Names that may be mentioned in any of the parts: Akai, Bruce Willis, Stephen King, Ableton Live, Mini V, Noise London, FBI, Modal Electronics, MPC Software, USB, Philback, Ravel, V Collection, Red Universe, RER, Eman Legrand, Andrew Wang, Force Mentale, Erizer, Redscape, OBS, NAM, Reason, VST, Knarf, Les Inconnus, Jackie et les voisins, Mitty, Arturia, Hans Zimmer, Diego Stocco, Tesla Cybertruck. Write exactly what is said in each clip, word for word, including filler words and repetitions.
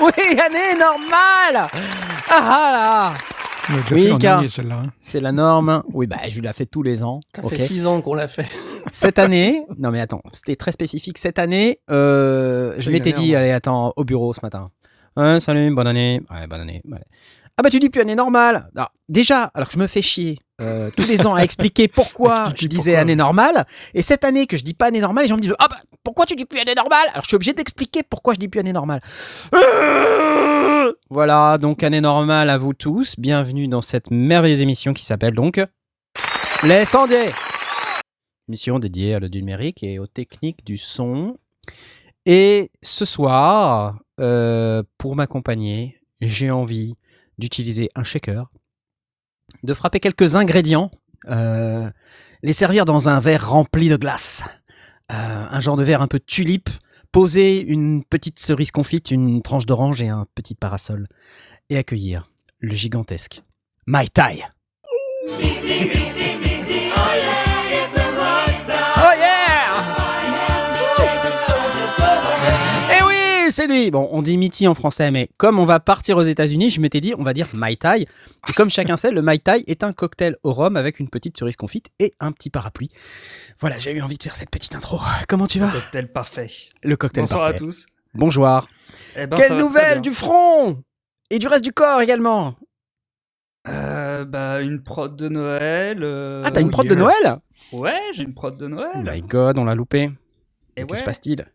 Oui, année normale. Ah là. Oui, car c'est la norme. Oui, bah je la fais tous les ans. Ça okay. fait six ans qu'on l'a fait. Cette année, non mais attends, c'était très spécifique. Cette année, euh, je m'étais dit, allez, attends, au bureau ce matin. Ouais, salut, bonne année. Ouais, bonne année. Ouais. Ah bah tu dis plus année normale. Alors, déjà, alors que je me fais chier euh, tous les ans à expliquer pourquoi je disais pourquoi. Année normale. Et cette année que je dis pas année normale, les gens me disent ah bah pourquoi tu dis plus année normale. Alors je suis obligé d'expliquer pourquoi je dis plus année normale. Voilà, donc année normale à vous tous. Bienvenue dans cette merveilleuse émission qui s'appelle donc Les cent Dé. Émission dédiée à le numérique et aux techniques du son. Et ce soir, euh, pour m'accompagner, j'ai envie d'utiliser un shaker, de frapper quelques ingrédients, euh, les servir dans un verre rempli de glace, euh, un genre de verre un peu tulipe, poser une petite cerise confite, une tranche d'orange et un petit parasol, et accueillir le gigantesque Mai Tai. Oh yeah! Et oui, c'est lui. Bon, on dit Mitty en français, mais comme on va partir aux États-Unis, je m'étais dit, on va dire Mai Tai. Et comme chacun sait, le Mai Tai est un cocktail au rhum avec une petite cerise confite et un petit parapluie. Voilà, j'ai eu envie de faire cette petite intro. Comment tu vas ? Le cocktail parfait. Le cocktail Bonsoir parfait. Bonsoir à tous. Bonjour. Eh ben, quelle nouvelle du front et du reste du corps également ? Euh, bah, une prod de Noël. Euh... Ah, t'as une prod de Noël ? Ouais, j'ai une prod de Noël. My God, on l'a loupé. Et ouais. Que se passe-t-il ?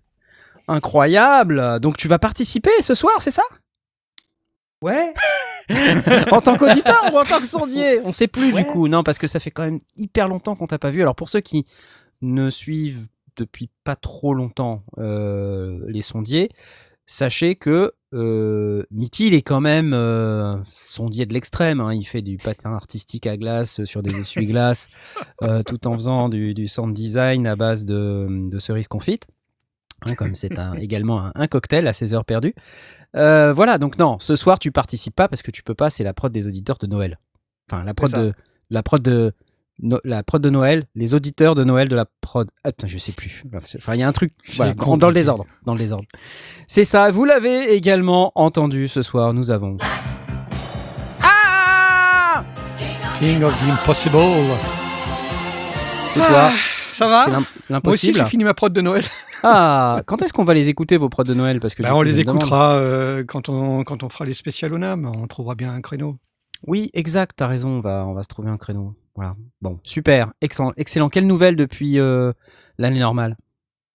Incroyable. Donc tu vas participer ce soir, c'est ça ? Ouais. En tant qu'auditeur ou en tant que sondier ? On sait plus ouais. du coup. Non, parce que ça fait quand même hyper longtemps qu'on t'a pas vu. Alors pour ceux qui ne suivent depuis pas trop longtemps euh, les sondiers, sachez que euh, Mitty, il est quand même euh, sondier de l'extrême. Hein. Il fait du patin artistique à glace sur des essuie-glaces, euh, tout en faisant du, du sound design à base de, de cerises confites. Hein, comme c'est un, également un, un cocktail à seize heures perdues. Euh, voilà, donc non, ce soir, tu participes pas parce que tu peux pas, c'est la prod des auditeurs de Noël. Enfin, la prod de la prod de, no, la prod de Noël, les auditeurs de Noël de la prod... Ah putain, je sais plus. Enfin, il y a un truc voilà, dans, dans le désordre. Dans le désordre. C'est ça, vous l'avez également entendu ce soir, nous avons... Ah, King of the Impossible. C'est toi. Ah, ça va ? C'est l'impossible. Moi aussi, j'ai fini ma prod de Noël. Ah, quand est-ce qu'on va les écouter, vos prods de Noël ? Parce que bah, on les écoutera euh, quand, on, quand on fera les spéciales au N A M, on trouvera bien un créneau. Oui, exact, t'as raison, on va, on va se trouver un créneau. Voilà. Bon, super, excellent. excellent. Quelle nouvelle depuis euh, l'année normale ?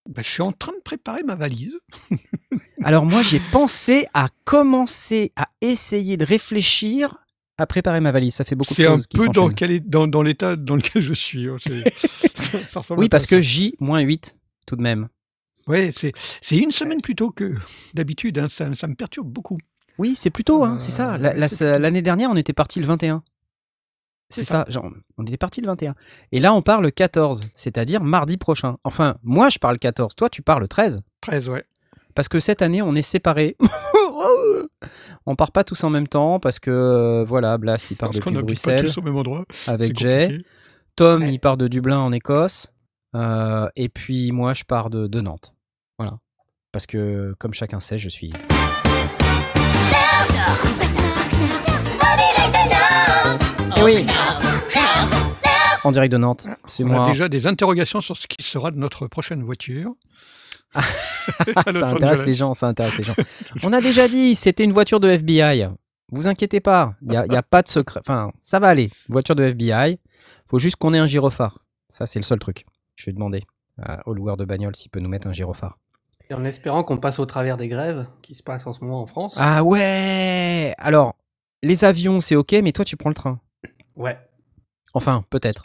Bah, je suis en train de préparer ma valise. Alors moi, j'ai pensé à commencer à essayer de réfléchir à préparer ma valise. Ça fait beaucoup c'est de choses qui s'enchaînent. C'est un peu dans, quel, dans, dans l'état dans lequel je suis. Hein. Ça, ça oui, parce que J huit, tout de même. Oui, c'est, c'est une semaine plus tôt que d'habitude, hein, ça, ça me perturbe beaucoup. Oui, c'est plus tôt, hein, euh, c'est ça. La, la, c'est l'année dernière, on était parti le vingt et un. C'est, c'est ça, ça genre, on était parti le vingt et un. Et là, on part le quatorze, c'est-à-dire mardi prochain. Enfin, moi, je pars le quatorze, toi, tu pars le treize. treize, ouais. Parce que cette année, on est séparés. On part pas tous en même temps parce que, euh, voilà, Blast, il part parce depuis Bruxelles au même endroit. Avec Jay. Tom, ouais. il part de Dublin en Écosse. Euh, et puis moi je pars de, de Nantes, voilà, parce que comme chacun sait je suis et oui en direct de Nantes. C'est on moi. A déjà des interrogations sur ce qui sera de notre prochaine voiture. Ça intéresse les gens, ça intéresse les gens. On a déjà dit c'était une voiture de F B I, vous inquiétez pas, il n'y a, a pas de secret, enfin ça va aller, voiture de F B I, faut juste qu'on ait un gyrophare, ça c'est le seul truc. Je vais demander euh, au loueur de bagnole s'il peut nous mettre un gyrophare. Et en espérant qu'on passe au travers des grèves qui se passent en ce moment en France. Ah ouais. Alors, les avions, c'est ok, mais toi, tu prends le train. Ouais. Enfin, peut-être.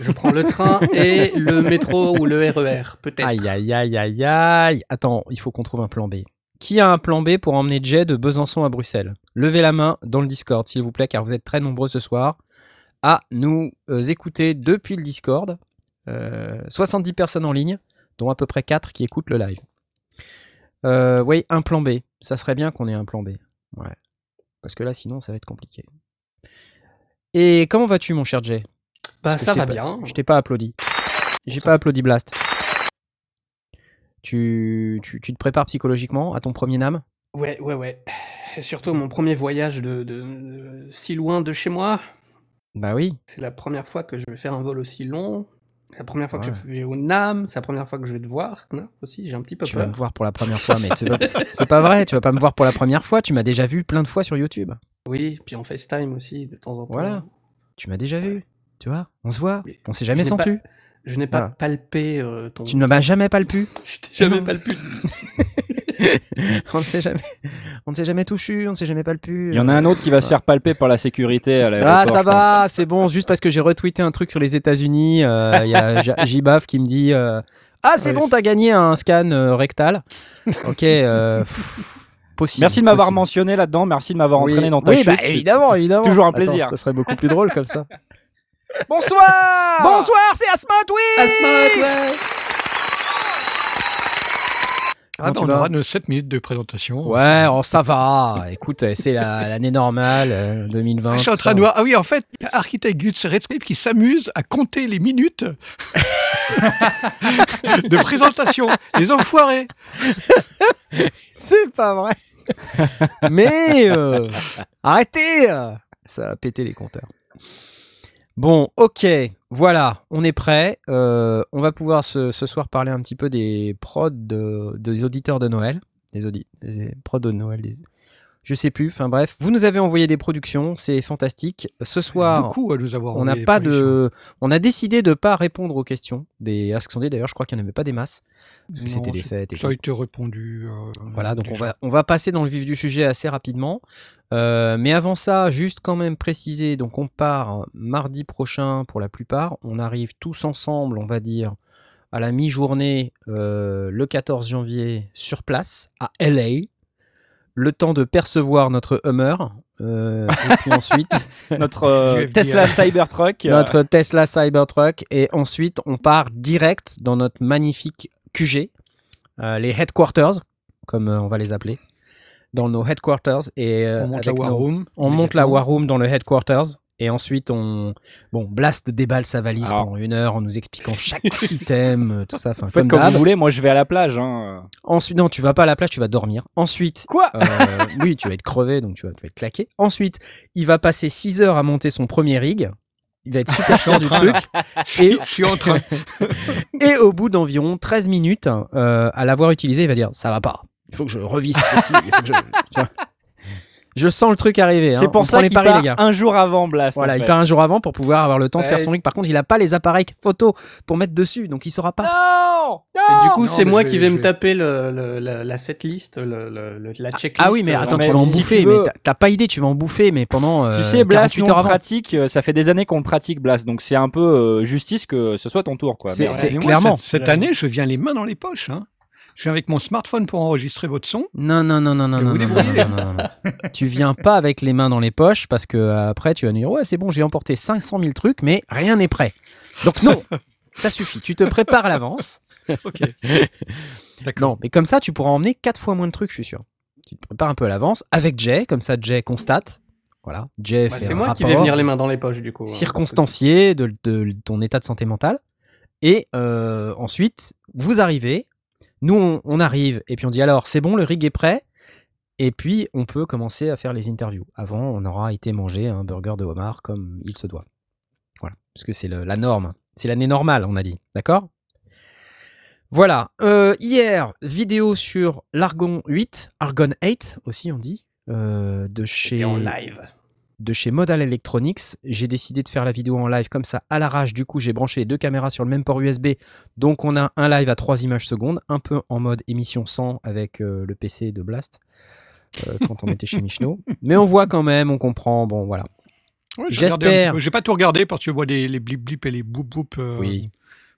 Je prends le train et le métro ou le R E R, peut-être. Aïe, aïe, aïe, aïe, aïe. Attends, il faut qu'on trouve un plan B. Qui a un plan B pour emmener Jay de Besançon à Bruxelles? Levez la main dans le Discord, s'il vous plaît, car vous êtes très nombreux ce soir à nous euh, écouter depuis le Discord. Euh, soixante-dix personnes en ligne, dont à peu près quatre qui écoutent le live. Euh, oui, un plan B. Ça serait bien qu'on ait un plan B. Ouais. Parce que là, sinon, ça va être compliqué. Et comment vas-tu, mon cher Jay? Bah, ça va bien. Je t'ai pas applaudi. J'ai pas applaudi Blast. Tu, tu, tu te prépares psychologiquement à ton premier N A M? Ouais, ouais, ouais. Et surtout mon premier voyage de, de, de si loin de chez moi. Bah oui. C'est la première fois que je vais faire un vol aussi long. La première fois ouais. que je vais au N A M, c'est la première fois que je vais te voir aussi, j'ai un petit peu tu peur. Tu vas me voir pour la première fois, mais c'est pas, c'est pas vrai, tu vas pas me voir pour la première fois, tu m'as déjà vu plein de fois sur YouTube. Oui, puis en FaceTime aussi, de temps en temps. Voilà, tu m'as déjà vu, tu vois, on se voit, oui. On s'est jamais sentu. Je n'ai pas voilà. palpé euh, ton... Tu ne m'as jamais palpu. Je t'ai jamais palpu. on ne s'est jamais, on ne s'est jamais touchu, on ne s'est jamais palpu. Il y en a un autre qui va se faire palper par la sécurité à l'aéroport. Ah ça va, pense. C'est bon, juste parce que j'ai retweeté un truc sur les États-Unis. Il euh, y a Jibaf qui me dit euh, ah c'est ouais. bon, t'as gagné un scan euh, rectal. Ok. Euh, pff, possible. Merci de m'avoir possible. mentionné là-dedans. Merci de m'avoir oui. entraîné dans ta oui, chute. Bah, évidemment, évidemment. Toujours un plaisir. Attends, ça serait beaucoup plus drôle comme ça. Bonsoir. Bonsoir, c'est Asmat, oui. Asmat, ouais. Ah, on aura nos sept minutes de présentation. Ouais, oh, ça va. Écoute, c'est la, l'année normale, euh, deux mille vingt. Je suis en train de voir. Ah oui, en fait, il y a Architect Guts Redscript qui s'amuse à compter les minutes de présentation. Les enfoirés. C'est pas vrai. Mais euh, arrêtez. Ça a pété les compteurs. Bon, ok, voilà, on est prêt. Euh, on va pouvoir ce, ce soir parler un petit peu des prods de, des auditeurs de Noël. Des, audi- des prods de Noël, des... je sais plus, enfin bref. Vous nous avez envoyé des productions, c'est fantastique. Ce soir, beaucoup à nous avoir on, a pas de, on a décidé de ne pas répondre aux questions des Ask Sondé. D'ailleurs, je crois qu'il n'y en avait pas des masses. Non, c'était les fêtes. Et ça a été répondu. Euh, voilà, donc on va, on va passer dans le vif du sujet assez rapidement. Euh, mais avant ça, juste quand même préciser, donc on part mardi prochain pour la plupart, on arrive tous ensemble, on va dire, à la mi-journée, euh, le quatorze janvier, sur place, à L A, le temps de percevoir notre Hummer, euh, et puis ensuite... notre euh, Tesla Cybertruck. Euh... Notre Tesla Cybertruck, et ensuite on part direct dans notre magnifique Q G, euh, les headquarters, comme euh, on va les appeler. Dans nos headquarters et euh, on monte la war room, on monte la war room dans le headquarters et ensuite on bon Blast déballe sa valise alors. Pendant une heure en nous expliquant chaque item, tout ça. Enfin, faites comme, comme vous voulez, moi je vais à la plage. Hein. Ensuite, non, tu vas pas à la plage, tu vas dormir. Ensuite, quoi euh, oui, tu vas être crevé, donc tu vas, tu vas être claqué. Ensuite, il va passer six heures à monter son premier rig. Il va être super fier du truc. Et... Je suis en train. Et au bout d'environ treize minutes euh, à l'avoir utilisé, il va dire ça va pas. Il faut que je revisse ceci. Il faut que je... Tu vois. Je sens le truc arriver. C'est hein. pour on ça qu'il paris, part les gars. Un jour avant, Blast. Voilà, en fait. Il part un jour avant pour pouvoir avoir le temps ouais. de faire son rig. Par contre, il n'a pas les appareils photo pour mettre dessus, donc il ne saura pas. Non, non. Et du coup, non, c'est moi qui vais me taper le, le, la, la setlist, le, le, la checklist. Ah oui, mais attends, non, mais tu vas en si bouffer. Tu veux... Mais t'as, t'as pas idée, tu vas en bouffer, mais pendant. Euh, tu sais, Blast, on pratique. Ça fait des années qu'on pratique Blast, donc c'est un peu euh, justice que ce soit ton tour, quoi. C'est, mais, c'est clairement. Cette année, je viens les mains dans les poches. Hein. Je viens avec mon smartphone pour enregistrer votre son. Non, non, non, non, non, non, non, non, non, non. Tu viens pas avec les mains dans les poches parce que après tu vas nous dire ouais c'est bon j'ai emporté cinq cent mille trucs mais rien n'est prêt. Donc non, ça suffit. Tu te prépares à l'avance. Ok. D'accord. Non, mais comme ça tu pourras emmener quatre fois moins de trucs, je suis sûr. Tu te prépares un peu à l'avance avec Jay, comme ça Jay constate. Voilà. Jay bah, fait c'est un moi rapport qui vais venir les mains dans les poches du coup. Circonstancié de, de, de ton état de santé mentale et euh, ensuite vous arrivez. Nous, on, on arrive et puis on dit alors, c'est bon, le rig est prêt. Et puis, on peut commencer à faire les interviews. Avant, on aura été manger un burger de homard comme il se doit. Voilà, parce que c'est le, la norme. C'est l'année normale, on a dit. D'accord ? Voilà. Euh, hier, vidéo sur l'Argon huit, Argon huit aussi, on dit, euh, de chez... C'était en live. De chez Modal Electronics. J'ai décidé de faire la vidéo en live comme ça à l'arrache. Du coup, j'ai branché les deux caméras sur le même port U S B. Donc, on a un live à trois images secondes, un peu en mode émission cent avec euh, le P C de Blast euh, quand on était chez Michno. Mais on voit quand même, on comprend. Bon, voilà. Ouais, j'espère. J'ai pas tout regardé parce que je vois les, les blip blip et les boop boop. Euh, oui.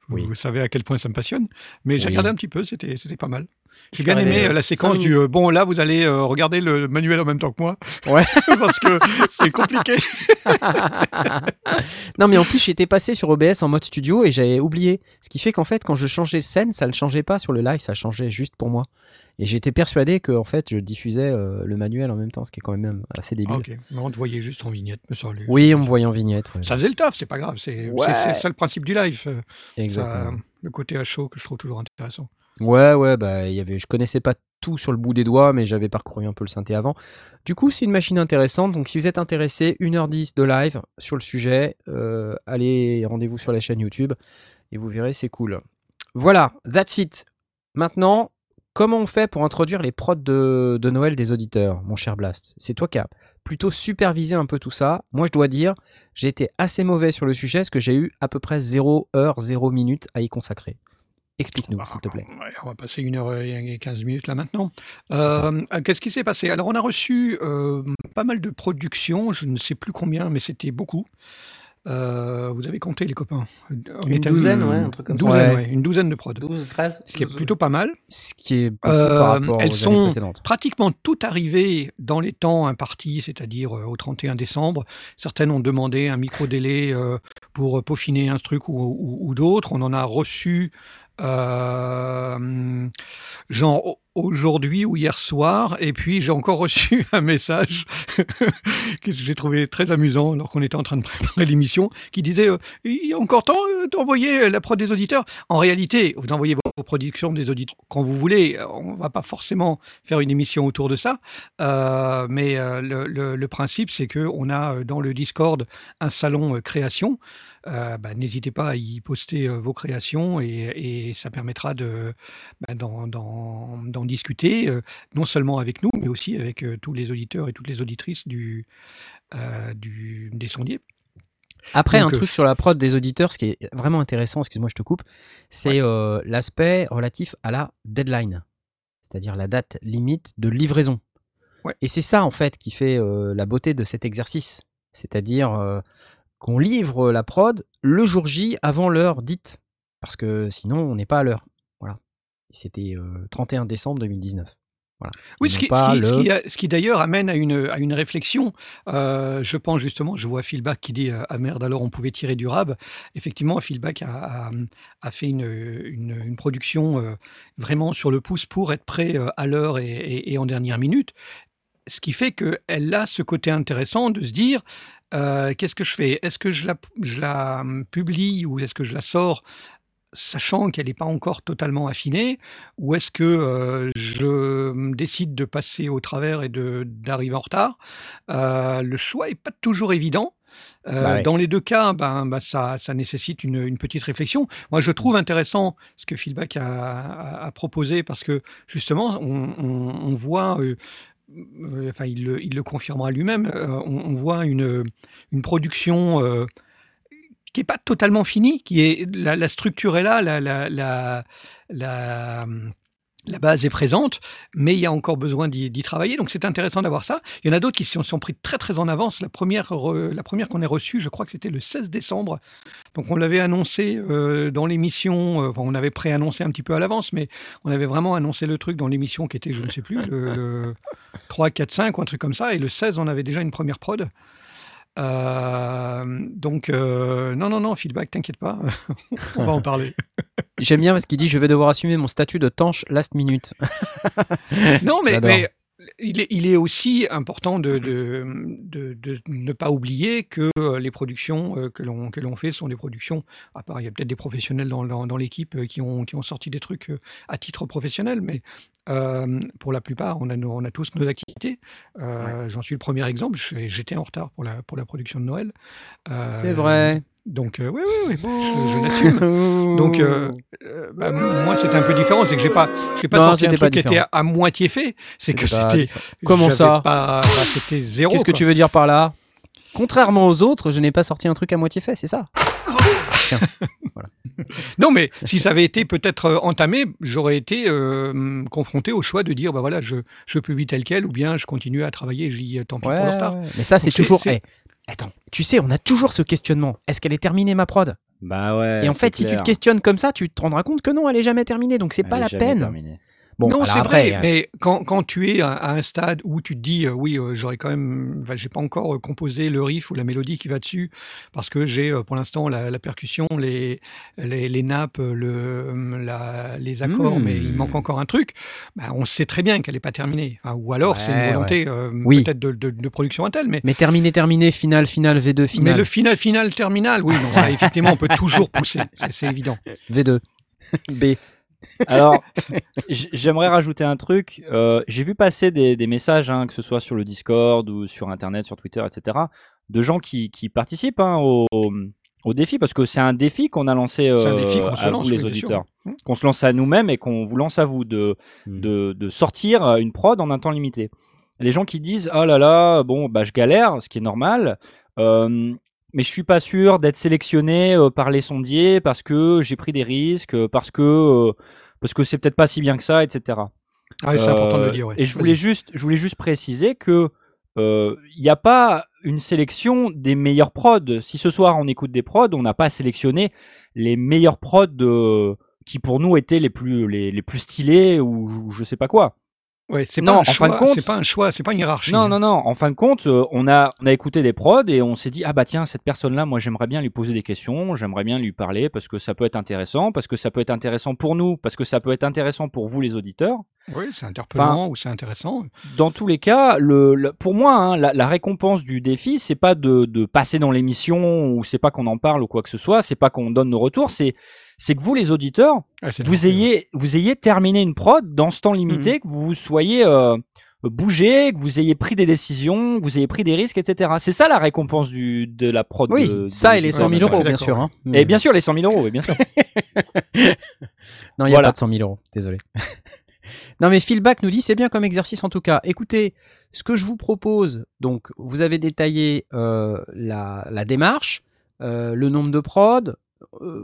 Vous, oui. vous savez à quel point ça me passionne. Mais j'ai oui. regardé un petit peu, c'était, c'était pas mal. J'ai bien aimé la séquence du euh, bon, là vous allez euh, regarder le manuel en même temps que moi. Ouais. Parce que c'est compliqué. Non, mais en plus, j'étais passé sur O B S en mode studio et j'avais oublié. Ce qui fait qu'en fait, quand je changeais de scène, ça ne le changeait pas sur le live, ça changeait juste pour moi. Et j'étais persuadé que en fait, je diffusais euh, le manuel en même temps, ce qui est quand même assez débile. Ah, ok, mais on te voyait juste en vignette. Me semble. Oui, on me voyait en vignette. Ouais. Ça faisait le taf, c'est pas grave. C'est, ouais. c'est, c'est ça le principe du live. Exactement. Ça, le côté à chaud que je trouve toujours intéressant. Ouais, ouais, bah, y avait, je connaissais pas tout sur le bout des doigts, mais j'avais parcouru un peu le synthé avant. Du coup, c'est une machine intéressante. Donc, si vous êtes intéressé, une heure dix de live sur le sujet, euh, allez, rendez-vous sur la chaîne YouTube et vous verrez, c'est cool. Voilà, that's it. Maintenant, comment on fait pour introduire les prods de, de Noël des auditeurs, mon cher Blast? C'est toi qui as plutôt supervisé un peu tout ça. Moi, je dois dire, j'ai été assez mauvais sur le sujet parce que j'ai eu à peu près zéro heure, zéro minute à y consacrer. Explique-nous, bah, s'il te plaît. On va passer une heure quinze là maintenant. Euh, qu'est-ce qui s'est passé? Alors, on a reçu euh, pas mal de productions, je ne sais plus combien, mais c'était beaucoup. Euh, vous avez compté, les copains? On Une douzaine, une, ouais, un truc comme douzaine, ça. Ouais. Ouais, une douzaine de prods. douze, treize Ce qui est plutôt pas mal. Ce qui est beaucoup euh, par rapport elles aux sont précédentes. Pratiquement toutes arrivées dans les temps impartis, c'est-à-dire au trente et un décembre. Certaines ont demandé un micro-délai euh, pour peaufiner un truc ou, ou, ou d'autres. On en a reçu... Euh, genre aujourd'hui ou hier soir, et puis j'ai encore reçu un message que j'ai trouvé très amusant alors qu'on était en train de préparer l'émission, qui disait euh, il y a encore temps d'envoyer la prod des auditeurs. En réalité, vous envoyez vos productions des auditeurs quand vous voulez, on ne va pas forcément faire une émission autour de ça, euh, mais euh, le, le, le principe c'est qu'on a dans le Discord un salon euh, création. Euh, bah, n'hésitez pas à y poster euh, vos créations et, et ça permettra de, bah, d'en, d'en, d'en discuter, euh, non seulement avec nous, mais aussi avec euh, tous les auditeurs et toutes les auditrices du, euh, du, des sondiers. Après, donc, un euh... truc sur la prod des auditeurs, ce qui est vraiment intéressant, excuse-moi, je te coupe, c'est ouais. euh, l'aspect relatif à la deadline, c'est-à-dire la date limite de livraison. Ouais. Et c'est ça, en fait, qui fait euh, la beauté de cet exercice, c'est-à-dire... Euh, qu'on livre la prod le jour J avant l'heure dite, parce que sinon on n'est pas à l'heure. Voilà. C'était euh, trente et un décembre deux mille dix-neuf. Voilà. Oui, ce qui, ce, qui, le... ce, qui a, ce qui d'ailleurs amène à une, à une réflexion. Euh, je pense justement, je vois Philback qui dit « Ah merde, alors on pouvait tirer du rab ». Effectivement, Philback a, a, a fait une, une, une production euh, vraiment sur le pouce pour être prêt euh, à l'heure et, et, et en dernière minute. Ce qui fait qu'elle a ce côté intéressant de se dire « Euh, qu'est-ce que je fais? Est-ce que je la, je la publie ou est-ce que je la sors sachant qu'elle n'est pas encore totalement affinée? Ou est-ce que euh, je décide de passer au travers et de, d'arriver en retard? euh, Le choix n'est pas toujours évident. Euh, bah ouais. Dans les deux cas, ben, ben, ça, ça nécessite une, une petite réflexion. Moi, je trouve intéressant ce que Philback a, a, a proposé parce que justement, on, on, on voit... Euh, Enfin, il le, il le confirmera lui-même, euh, on, on voit une, une production euh, qui n'est pas totalement finie, qui est, la, la structure est là, la, la, la, la, la base est présente, mais il y a encore besoin d'y, d'y travailler, donc c'est intéressant d'avoir ça. Il y en a d'autres qui se sont, sont pris très très en avance, la première, re, la première qu'on ait reçue, je crois que c'était le seize décembre, donc on l'avait annoncé euh, dans l'émission, euh, enfin, on avait pré-annoncé un petit peu à l'avance, mais on avait vraiment annoncé le truc dans l'émission qui était, je ne sais plus, le... le trois, quatre, cinq, un truc comme ça. Et le seize, on avait déjà une première prod. Euh, donc, euh, non, non, non, Feedback, t'inquiète pas. On va en parler. J'aime bien parce qu'il dit « Je vais devoir assumer mon statut de tanche last minute. » Non, mais, mais il, est, il est aussi important de, de, de, de ne pas oublier que les productions que l'on, que l'on fait sont des productions, à part, il y a peut-être des professionnels dans, dans, dans l'équipe qui ont, qui ont sorti des trucs à titre professionnel, mais... Euh, pour la plupart, on a, nos, on a tous nos activités. Euh, ouais. J'en suis le premier exemple. J'étais en retard pour la, pour la production de Noël. Euh, C'est vrai. Donc, euh, oui, oui, oui, je, je l'assume. Donc, euh, euh, bah, moi, c'était un peu différent. C'est que j'ai pas, j'ai pas non, sorti un truc pas qui était à, à moitié fait. C'est, c'est que pas... c'était. Comment ça pas, bah, c'était zéro. Qu'est-ce quoi. Que tu veux dire par là? Contrairement aux autres, je n'ai pas sorti un truc à moitié fait. C'est ça. Tiens. Voilà. Non, mais si ça avait été peut-être entamé, j'aurais été euh, confronté au choix de dire bah voilà, je, je publie tel quel ou bien je continue à travailler, j'y tant pis ouais, pour le retard. Mais ça, c'est, c'est toujours. C'est... Hey, attends, tu sais, on a toujours ce questionnement. Est-ce qu'elle est terminée, ma prod ? Bah ouais. Et en fait, clair. Si tu te questionnes comme ça, tu te rendras compte que non, elle est jamais terminée. Donc c'est elle pas la peine. Terminée. Bon, non, c'est après, vrai. Euh... Mais quand quand tu es à, à un stade où tu te dis euh, oui, euh, j'aurais quand même, bah, j'ai pas encore euh, composé le riff ou la mélodie qui va dessus, parce que j'ai euh, pour l'instant la, la percussion, les les, les nappes, le la, les accords, mmh. mais il manque encore un truc. Bah, on sait très bien qu'elle est pas terminée. Hein, ou alors ouais, c'est une volonté ouais. euh, oui. peut-être de, de, de production interne. Mais mais terminé, terminé, final, final, V deux, final. Mais le final, final, terminal, oui, non, ça, effectivement, on peut toujours pousser, c'est, c'est évident. V deux, B. Alors, j'aimerais rajouter un truc. Euh, j'ai vu passer des, des messages, hein, que ce soit sur le Discord ou sur Internet, sur Twitter, et cetera, de gens qui, qui participent hein, au, au défi, parce que c'est un défi qu'on a lancé euh, défi qu'on à lance, vous, les auditeurs. Sûr. Qu'on se lance à nous-mêmes et qu'on vous lance à vous de, mm. de, de sortir une prod en un temps limité. Les gens qui disent « Oh là là, bon, bah, je galère, ce qui est normal. Euh, » Mais je suis pas sûr d'être sélectionné euh, par les sondiers parce que j'ai pris des risques, euh, parce que euh, parce que c'est peut-être pas si bien que ça, et cetera. Ah oui, c'est euh, important de le dire. Ouais. Et je voulais oui. juste, je voulais juste préciser que il euh, y a pas une sélection des meilleurs prods. Si ce soir on écoute des prods, on n'a pas sélectionné les meilleurs prods euh, qui pour nous étaient les plus les, les plus stylés ou je sais pas quoi. Ouais, c'est non, pas un en choix, fin de compte, c'est pas un choix, c'est pas une hiérarchie. Non, non, non. En fin de compte, euh, on a, on a écouté des prods et on s'est dit, ah bah tiens, cette personne-là, moi j'aimerais bien lui poser des questions, j'aimerais bien lui parler parce que ça peut être intéressant, parce que ça peut être intéressant pour nous, parce que ça peut être intéressant pour vous les auditeurs. Oui, c'est interpellant enfin, ou c'est intéressant. Dans tous les cas, le, le, pour moi, hein, la, la récompense du défi, c'est pas de, de passer dans l'émission ou c'est pas qu'on en parle ou quoi que ce soit, c'est pas qu'on donne nos retours, c'est c'est que vous, les auditeurs, ah, vous, ayez, vous ayez terminé une prod dans ce temps limité, mmh. que vous soyez euh, bougé, que vous ayez pris des décisions, que vous ayez pris des risques, et cetera. C'est ça la récompense du, de la prod. Oui, de, ça de, et les cent mille euros, ouais, bien sûr. Hein. Et bien sûr, les cent mille euros, oui, bien sûr. Non, il n'y a voilà. pas de cent mille euros, désolé. Non, mais Feelback nous dit, c'est bien comme exercice en tout cas. Écoutez, ce que je vous propose, donc vous avez détaillé euh, la, la démarche, euh, le nombre de prods,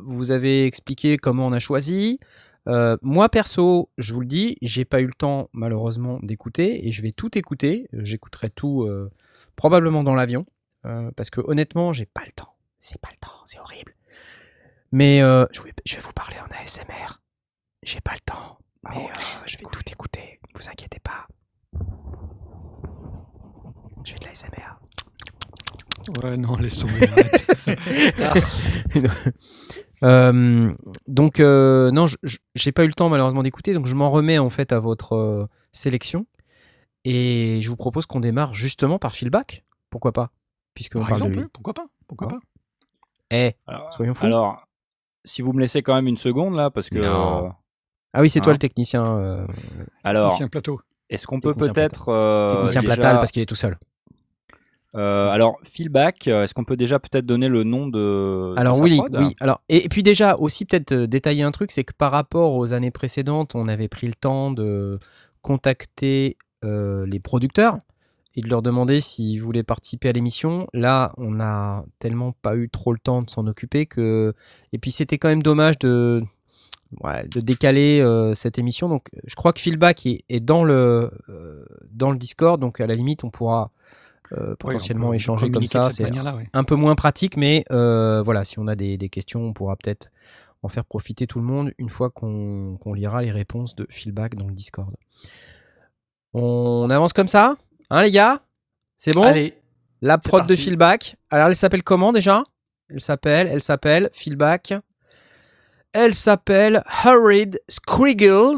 vous avez expliqué comment on a choisi. Euh, moi, perso, je vous le dis, j'ai pas eu le temps, malheureusement, d'écouter et je vais tout écouter. J'écouterai tout euh, probablement dans l'avion euh, parce que, honnêtement, j'ai pas le temps. C'est pas le temps, c'est horrible. Mais euh, je, vais, je vais vous parler en A S M R. J'ai pas le temps, mais oh, euh, je vais cool. tout écouter. Ne vous inquiétez pas. Je fais de l'A S M R. Ouais, non, laisse tomber. euh, donc, euh, non, je, je, j'ai pas eu le temps malheureusement d'écouter, donc je m'en remets en fait à votre euh, sélection. Et je vous propose qu'on démarre justement par Feelback. Pourquoi pas ? Puisqu'on parle exemple, de lui. Pourquoi pas ? Pourquoi pas ? Eh, alors, soyons fous. Alors, si vous me laissez quand même une seconde là, parce que. Euh... Ah oui, c'est hein. toi le technicien. Euh... Alors, technicien plateau. Est-ce qu'on peut technicien peut-être. Euh, technicien déjà... platal, parce qu'il est tout seul. Euh, alors, Feelback, est-ce qu'on peut déjà peut-être donner le nom de... Alors de oui, prod, oui. Hein alors, et, et puis déjà, aussi peut-être détailler un truc, c'est que par rapport aux années précédentes, on avait pris le temps de contacter euh, les producteurs et de leur demander s'ils voulaient participer à l'émission. Là, on n'a tellement pas eu trop le temps de s'en occuper que... Et puis c'était quand même dommage de, ouais, de décaler euh, cette émission. Donc je crois que Feelback est, est dans, le, euh, dans le Discord, donc à la limite, on pourra... Euh, potentiellement oui, échanger comme ça, c'est ouais. un peu moins pratique, mais euh, voilà, si on a des, des questions, on pourra peut-être en faire profiter tout le monde une fois qu'on, qu'on lira les réponses de Feelback dans le Discord. On avance comme ça, hein les gars ? C'est bon ? Allez, la prod de Feelback. Alors elle s'appelle comment déjà ? Elle s'appelle, elle s'appelle Feelback. Elle s'appelle Hurried Squiggles.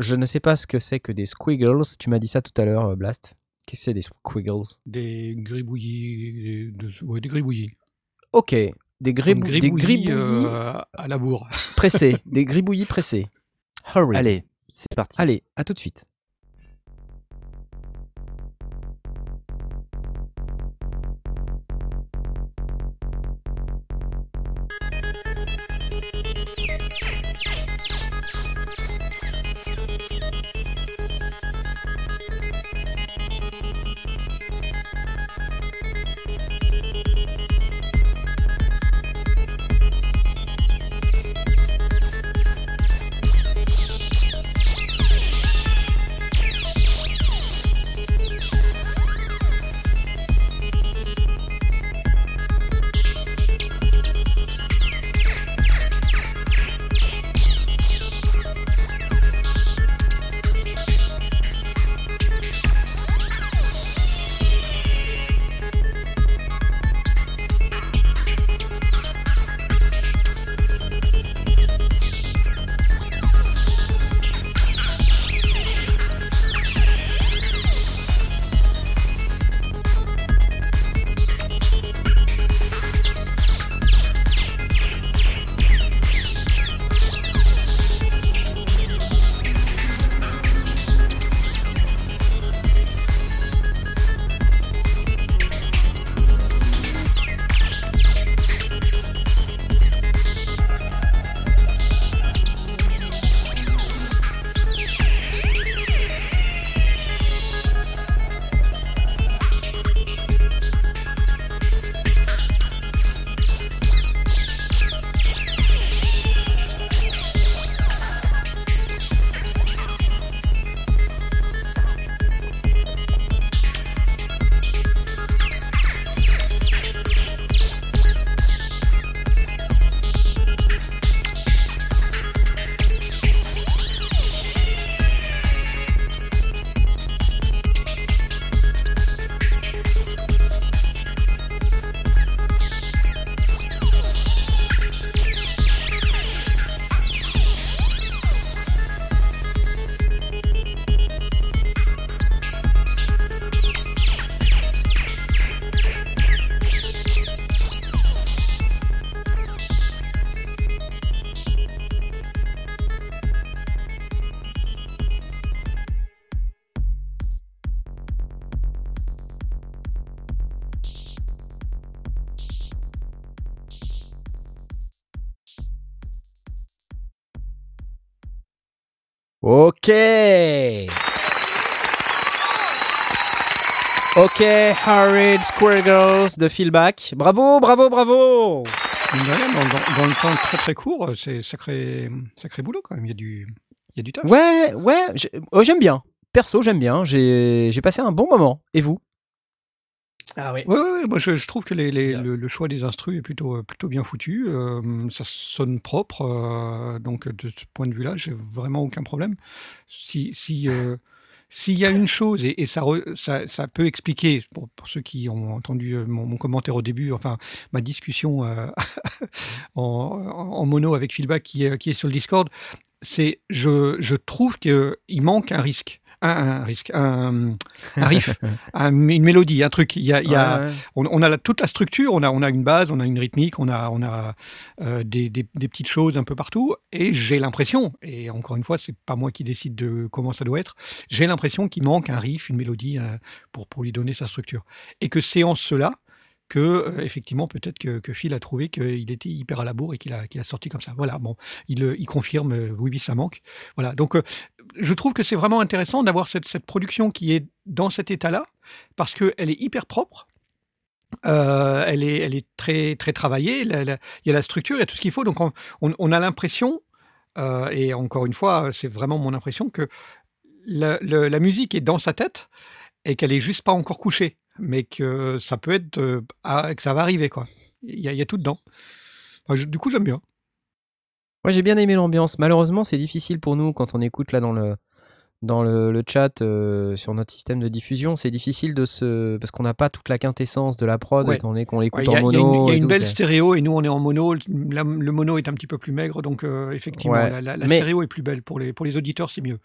Je ne sais pas ce que c'est que des squiggles. Tu m'as dit ça tout à l'heure, Blast. Qu'est-ce que c'est des squiggles ? Des gribouillis. Des, des, ouais, des gribouillis. Ok. Des, gribou- gribouillis, des gribouillis. Euh, à la bourre. Pressés. Des gribouillis pressés. Hurry. Allez, c'est parti. Allez, à tout de suite. Ok. Ok, Harried Square Girls de Feelback. Bravo, bravo, bravo. Dans, dans, dans le temps très très court, c'est sacré, sacré boulot quand même. Il y a du, il y a du taf. Ouais, ouais. Je, oh, j'aime bien. Perso, j'aime bien. J'ai, j'ai passé un bon moment. Et vous? Ah oui. Ouais, ouais, ouais. Moi, je, je trouve que les, les, le, le choix des instrus est plutôt, plutôt bien foutu. Euh, ça sonne propre. Euh, donc, de ce point de vue-là, j'ai vraiment aucun problème. Si, si, euh, s'il y a une chose, et, et ça, re, ça, ça peut expliquer, pour, pour ceux qui ont entendu mon, mon commentaire au début, enfin, ma discussion euh, en, en mono avec Feelback qui est, qui est sur le Discord, c'est je, je trouve qu'il manque un risque. Un, un risque, un, un riff, un, une mélodie, un truc. Il y a, il y a, ouais, ouais. On, on a la, toute la structure, on a, on a une base, on a une rythmique, on a, on a euh, des, des, des petites choses un peu partout. Et j'ai l'impression, et encore une fois, c'est pas moi qui décide de comment ça doit être, j'ai l'impression qu'il manque un riff, une mélodie euh, pour, pour lui donner sa structure. Et que c'est en cela que, euh, effectivement, peut-être que, que Phil a trouvé qu'il était hyper à la bourre et qu'il a, qu'il a sorti comme ça. Voilà, bon, il, il confirme, euh, oui, oui, ça manque. Voilà, donc... Euh, je trouve que c'est vraiment intéressant d'avoir cette, cette production qui est dans cet état-là, parce qu'elle est hyper propre, euh, elle, est, elle est très, très travaillée, il y a la structure, il y a tout ce qu'il faut, donc on, on, on a l'impression, euh, et encore une fois, c'est vraiment mon impression, que la, la, la musique est dans sa tête, et qu'elle n'est juste pas encore couchée, mais que ça peut être, euh, à, que ça va arriver, quoi. Il y a, il y a tout dedans. Enfin, je, du coup, j'aime bien. Moi, j'ai bien aimé l'ambiance. Malheureusement, c'est difficile pour nous quand on écoute là dans le, dans le, le chat euh, sur notre système de diffusion. C'est difficile de se... parce qu'on n'a pas toute la quintessence de la prod, ouais. Étant donné qu'on l'écoute ouais, en mono. Il y a une, y a une tout, belle c'est... stéréo et nous, on est en mono. La, le mono est un petit peu plus maigre, donc euh, effectivement, ouais. la, la, la Mais... stéréo est plus belle. Pour les, pour les auditeurs, c'est mieux.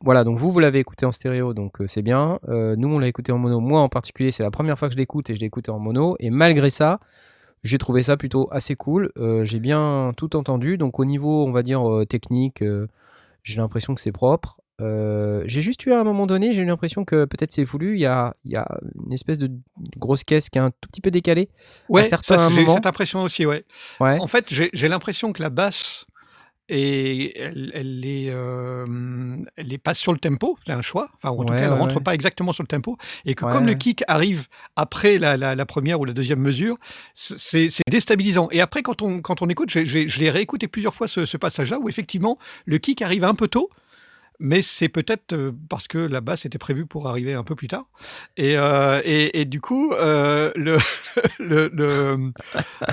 Voilà, donc vous, vous l'avez écouté en stéréo, donc euh, c'est bien. Euh, nous, on l'a écouté en mono. Moi, en particulier, c'est la première fois que je l'écoute et je l'écoute en mono. Et malgré ça... j'ai trouvé ça plutôt assez cool, euh, j'ai bien tout entendu, donc au niveau, on va dire, euh, technique, euh, j'ai l'impression que c'est propre. Euh, j'ai juste eu à un moment donné, j'ai eu l'impression que peut-être c'est voulu, il y a, il y a une espèce de grosse caisse qui est un tout petit peu décalée. Ouais, à certains ça, j'ai moments. eu cette impression aussi, ouais. ouais. En fait, j'ai, j'ai l'impression que la basse, est, elle, elle, est, euh, elle est pas sur le tempo, c'est un choix, enfin, en ouais, tout cas, elle ne ouais, rentre ouais. pas exactement sur le tempo, et que ouais. comme le kick arrive après la, la, la première ou la deuxième mesure, c'est, c'est déstabilisant. Et après, quand on, quand on écoute, j'ai, j'ai, je l'ai réécouté plusieurs fois ce, ce passage-là, où effectivement, le kick arrive un peu tôt, mais c'est peut-être parce que la basse était prévue pour arriver un peu plus tard. Et, euh, et, et du coup, euh, le, le, le,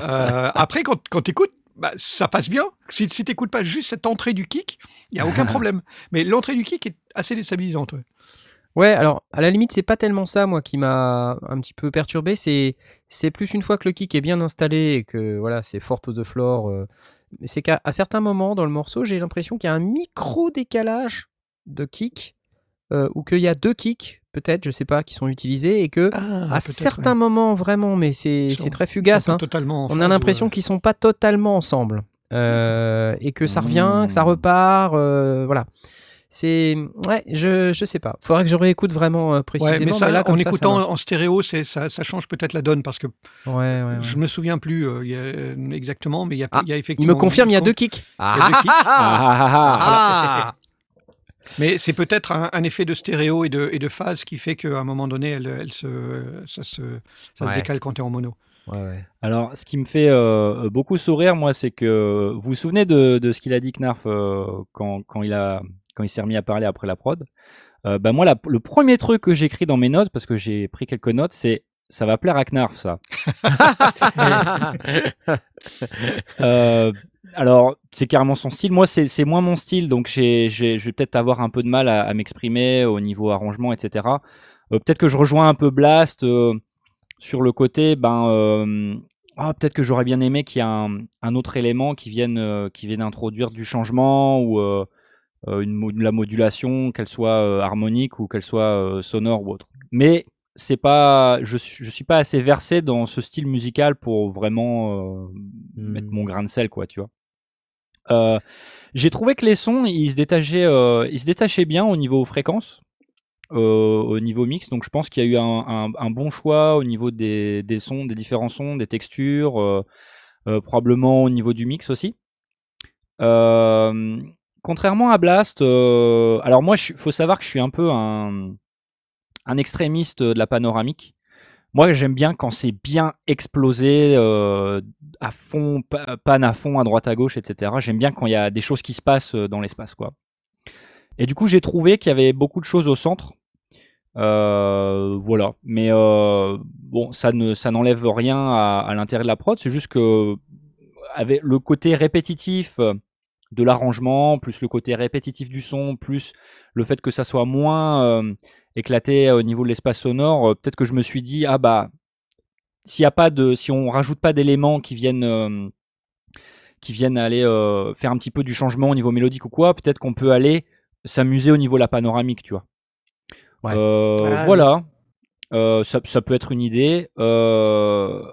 euh, après, quand, quand tu écoutes, bah, ça passe bien. Si, si tu n'écoutes pas juste cette entrée du kick, il n'y a aucun problème. Mais l'entrée du kick est assez déstabilisante. Ouais. ouais, alors, à la limite, c'est pas tellement ça, moi, qui m'a un petit peu perturbé. C'est, c'est plus une fois que le kick est bien installé et que voilà, c'est fort to the floor. Euh, mais c'est qu'à à certains moments dans le morceau, j'ai l'impression qu'il y a un micro-décalage de kick euh, ou qu'il y a deux kicks, peut-être, je sais pas, qui sont utilisés et que ah, à certains ouais. moments, vraiment, mais c'est, sont, c'est très fugace. Hein, on a l'impression de... qu'ils sont pas totalement ensemble. Euh, et que ça revient, mmh. que ça repart, euh, voilà. C'est ouais, je je sais pas. Faudrait que je réécoute vraiment euh, précisément. Ouais, mais ça, mais là, en ça, écoutant ça en stéréo, c'est ça, ça change peut-être la donne parce que ouais, ouais, ouais. je me souviens plus euh, y a, euh, exactement, mais il y a, ah, y a effectivement. Il me confirme, il y a deux kicks. Ah Mais c'est peut-être un, un effet de stéréo et de, et de phase qui fait qu'à un moment donné, elle, elle se, ça, se, ça ouais. se décale quand tu es en mono. Ouais, ouais. Alors, ce qui me fait euh, beaucoup sourire, moi, c'est que vous vous souvenez de, de ce qu'il a dit Knarf euh, quand, quand il a, quand il s'est remis à parler après la prod. Euh, bah moi, la, le premier truc que j'écris dans mes notes, parce que j'ai pris quelques notes, c'est ça va plaire à Knarf, ça. euh, Alors, c'est carrément son style. Moi, c'est, c'est moins mon style, donc j'ai, j'ai, je vais peut-être avoir un peu de mal à, à m'exprimer au niveau arrangement, et cetera. Euh, peut-être que je rejoins un peu Blast euh, sur le côté. Ben, euh, oh, peut-être que j'aurais bien aimé qu'il y ait un, un autre élément qui vienne, euh, qui vienne introduire du changement ou euh, une, la modulation, qu'elle soit euh, harmonique ou qu'elle soit euh, sonore ou autre. Mais c'est pas, je, je suis pas assez versé dans ce style musical pour vraiment euh, mmh. mettre mon grain de sel, quoi, tu vois. Euh, j'ai trouvé que les sons ils se détachaient, euh, ils se détachaient bien au niveau fréquences, euh, au niveau mix. Donc je pense qu'il y a eu un, un, un bon choix au niveau des, des sons, des différents sons, des textures, euh, euh, probablement au niveau du mix aussi. Euh, contrairement à Blast, euh, alors moi, il faut savoir que je suis un peu un, un extrémiste de la panoramique. Moi, j'aime bien quand c'est bien explosé, euh, à fond, panne à fond, à droite, à gauche, et cetera. J'aime bien quand il y a des choses qui se passent dans l'espace, quoi. Et du coup, j'ai trouvé qu'il y avait beaucoup de choses au centre. Euh, voilà. Mais euh, bon, ça ne, ça n'enlève rien à, à l'intérêt de la prod. C'est juste que avec le côté répétitif de l'arrangement, plus le côté répétitif du son, plus le fait que ça soit moins euh, éclaté au niveau de l'espace sonore, euh, peut-être que je me suis dit, ah bah, s'il y a pas de, si on rajoute pas d'éléments qui viennent euh, qui viennent aller euh, faire un petit peu du changement au niveau mélodique ou quoi, peut-être qu'on peut aller s'amuser au niveau de la panoramique, tu vois. Ouais. Euh, ah, voilà, oui. euh, ça, ça peut être une idée. Euh...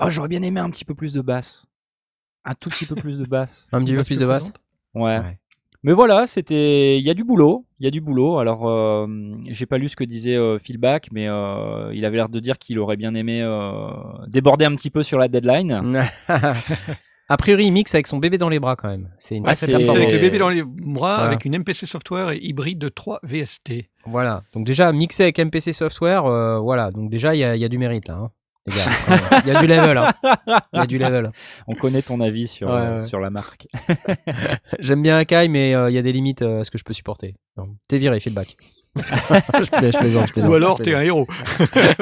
Oh, j'aurais bien aimé un petit peu plus de basse. Un tout petit peu plus de basse. Un petit peu plus de basse. Ouais. ouais. Mais voilà, c'était. Il y a du boulot. Il y a du boulot. Alors, euh, j'ai pas lu ce que disait euh, Philback, mais euh, il avait l'air de dire qu'il aurait bien aimé euh, déborder un petit peu sur la deadline. A priori, il mixe avec son bébé dans les bras quand même. C'est une ah, c'est avec le bébé dans les bras, voilà. Avec une M P C Software et hybride de trois V S T. Voilà. Donc déjà, mixer avec M P C Software, euh, voilà. Donc déjà, il y, y a du mérite là. Hein. Les gars, il y a du level, hein. Il y a du level. On connaît ton avis sur, ouais, euh, ouais. sur la marque. J'aime bien Akai, mais il euh, y a des limites euh, à ce que je peux supporter. Donc, t'es viré, feedback. je, plais, je, plaisante, je plaisante. Ou alors t'es un héros.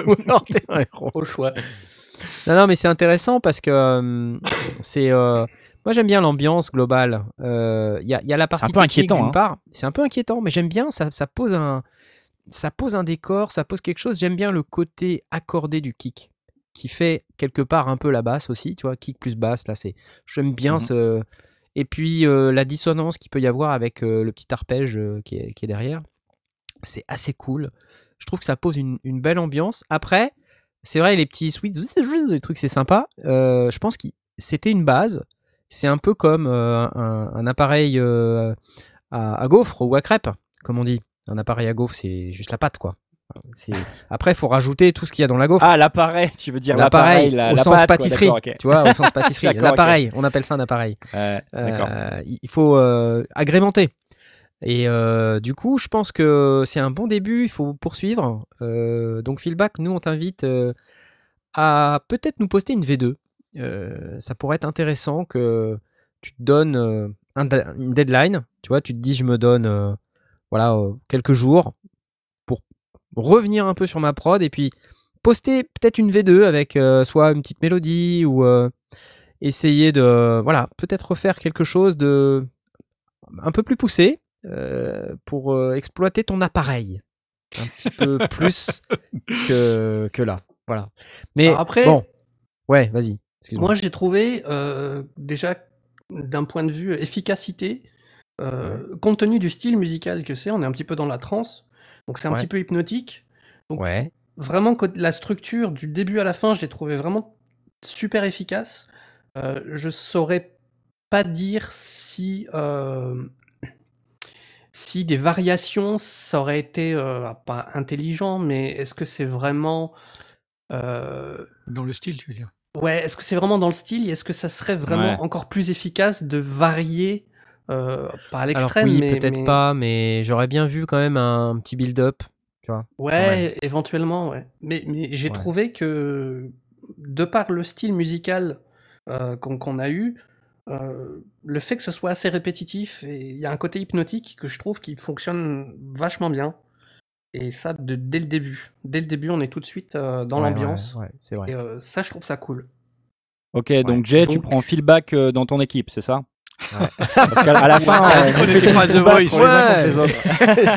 Ou alors t'es un héros. Au choix. Non, non, mais c'est intéressant parce que euh, c'est. Euh, moi, j'aime bien l'ambiance globale. Il euh, y, y a la partie. C'est un peu inquiétant, d'une hein. part. C'est un peu inquiétant, mais j'aime bien. Ça, ça pose un, ça pose un décor, ça pose quelque chose. J'aime bien le côté accordé du kick, qui fait quelque part un peu la basse aussi, tu vois, kick plus basse, là, c'est... J'aime bien mm-hmm. ce... Et puis, euh, la dissonance qu'il peut y avoir avec euh, le petit arpège euh, qui, est, qui est derrière, c'est assez cool. Je trouve que ça pose une, une belle ambiance. Après, c'est vrai, les petits suites, les trucs, c'est sympa. Euh, je pense que c'était une base. C'est un peu comme euh, un, un appareil euh, à, à gaufre ou à crêpe, comme on dit. Un appareil à gaufre, c'est juste la pâte, quoi. C'est... Après, il faut rajouter tout ce qu'il y a dans la gaufre. Ah, l'appareil, tu veux dire l'appareil, l'appareil la, au la sens pâte, pâtisserie, quoi, okay. Tu vois, au sens pâtisserie. L'appareil, okay. On appelle ça un appareil. Euh, euh, il faut euh, agrémenter. Et euh, du coup, je pense que c'est un bon début. Il faut poursuivre. Euh, donc, Philback, nous, on t'invite euh, à peut-être nous poster une V deux. Euh, ça pourrait être intéressant que tu te donnes euh, un, une deadline. Tu vois, tu te dis, je me donne euh, voilà, euh, quelques jours. Revenir un peu sur ma prod et puis poster peut-être une V deux avec euh, soit une petite mélodie ou euh, essayer de euh, voilà peut-être refaire quelque chose de un peu plus poussé euh, pour euh, exploiter ton appareil un petit peu plus que que là voilà mais alors après bon ouais vas-y excuse-moi. Moi j'ai trouvé euh, déjà d'un point de vue efficacité euh, ouais. compte tenu du style musical que c'est, on est un petit peu dans la trance. Donc c'est un ouais. petit peu hypnotique. Donc ouais. vraiment la structure du début à la fin, je l'ai trouvée vraiment super efficace. Euh, je saurais pas dire si euh, si des variations ça aurait été euh, pas intelligent, mais est-ce que c'est vraiment euh... dans le style, tu veux dire ? Ouais, est-ce que c'est vraiment dans le style et est-ce que ça serait vraiment ouais. encore plus efficace de varier? Euh, pas à l'extrême. Alors oui, mais, peut-être mais... pas, mais j'aurais bien vu quand même un petit build-up, tu vois. Ouais, ouais. éventuellement, ouais. Mais, mais j'ai ouais. trouvé que, de par le style musical euh, qu'on, qu'on a eu, euh, le fait que ce soit assez répétitif, et il y a un côté hypnotique que je trouve qui fonctionne vachement bien. Et ça, de, dès le début. Dès le début, on est tout de suite euh, dans ouais, l'ambiance. Ouais, ouais, c'est vrai. Et euh, ça, je trouve ça cool. Ok, ouais, donc Jay, donc... tu prends feedback euh, dans ton équipe, c'est ça ? Ouais. Parce qu'à la fin, on n'était pas The Voice. Ouais.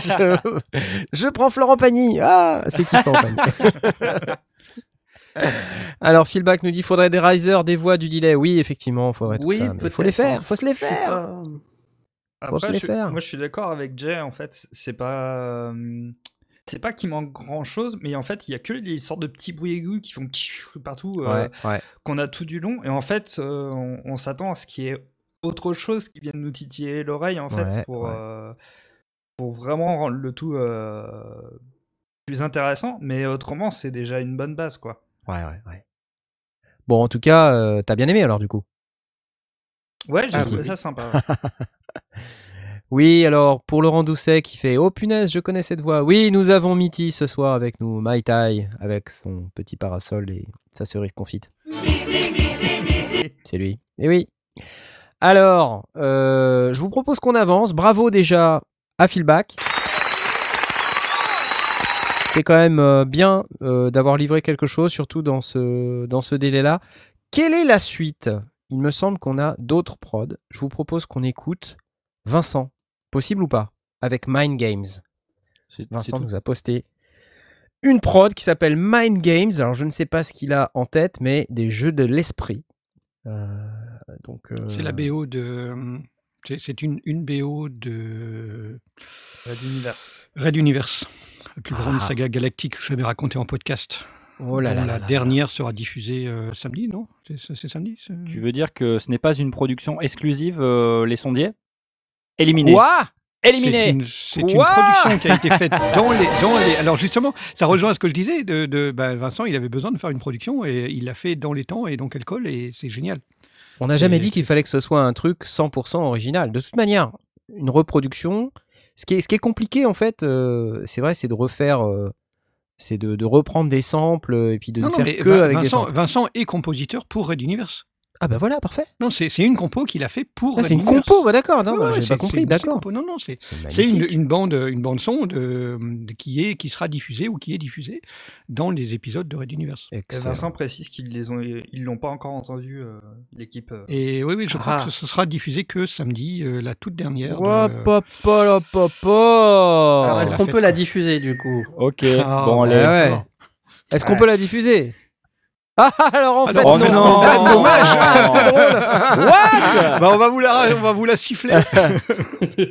Je... je prends Florent Pagny. Ah, c'est qui Florent Pagny? Alors, Philback nous dit faudrait des risers, des voix, du delay. Oui, effectivement, faudrait tout oui, ça. Il faut les faire. Faut se les faire. Pas... Après, faut se les je... faire. Moi, je suis d'accord avec Jay. En fait, c'est pas, c'est pas qu'il manque grand chose, mais en fait, il y a que les sortes de petits bruits aigus qui font partout euh, ouais, ouais. qu'on a tout du long. Et en fait, euh, on, on s'attend à ce qui est autre chose qui vient nous titiller l'oreille en ouais, fait pour, ouais. euh, pour vraiment rendre le tout euh, plus intéressant, mais autrement c'est déjà une bonne base quoi. Ouais ouais ouais. Bon en tout cas euh, t'as bien aimé alors du coup. Ouais j'ai ah, trouvé oui. ça sympa. Ouais. Oui, alors, pour Laurent Doucet qui fait « Oh punaise, je connais cette voix !» Oui, nous avons Mitty ce soir avec nous, Mai Tai, avec son petit parasol et sa cerise confite. C'est lui. Et oui. Alors, euh, je vous propose qu'on avance. Bravo déjà à Philback. C'est quand même bien euh, d'avoir livré quelque chose, surtout dans ce, dans ce délai-là. Quelle est la suite ? Il me semble qu'on a d'autres prods. Je vous propose qu'on écoute Vincent, possible ou pas, avec Mind Games. C'est, Vincent c'est nous a posté une prod qui s'appelle Mind Games. Alors, je ne sais pas ce qu'il a en tête, mais des jeux de l'esprit. Euh, donc, euh... C'est la B O de... C'est, c'est une, une B O de... Red Universe. Red Universe. La plus ah. grande saga galactique que j'avais racontée en podcast. Oh là là la là dernière là. Sera diffusée euh, samedi, non c'est, c'est, c'est samedi c'est... Tu veux dire que ce n'est pas une production exclusive, euh, Les Sondiers ? Éliminé. Quoi ? Éliminé. C'est, une, c'est wow une production qui a été faite dans les, dans les... Alors justement, ça rejoint à ce que je disais, de, de, ben Vincent, il avait besoin de faire une production et il l'a fait dans les temps et donc elle colle et c'est génial. On n'a jamais et dit qu'il c'est... fallait que ce soit un truc cent pour cent original. De toute manière, une reproduction... Ce qui est, ce qui est compliqué, en fait, euh, c'est vrai, c'est de refaire... Euh, c'est de, de reprendre des samples et puis de ne faire que Vin- avec Vincent, des samples. Vincent est compositeur pour Red Universe. Ah bah voilà, parfait. Non, c'est, c'est une compo qu'il a fait pour... Ah, c'est une compo, bah d'accord, non, ouais, ouais, j'ai pas compris, c'est, d'accord. C'est une non, non, c'est, c'est, c'est une, une bande, une bande son de, de, qui, est, qui sera diffusée ou qui est diffusée dans les épisodes de Red Universe. Excellent. Vincent précise qu'ils les ont, ils l'ont pas encore entendu, euh, l'équipe. Euh... Et oui, oui, je crois ah. que ce sera diffusé que samedi, euh, la toute dernière. Hop, hop, hop, hop, hop. Alors, est-ce qu'on peut la diffuser, du coup ? Ok, ah, bon, allez. Ouais. Est-ce qu'on ouais. peut la diffuser ? Ah alors en ah fait non, non, non, non, non dommage non. C'est drôle. What ? Bah on va vous la on va vous la siffler.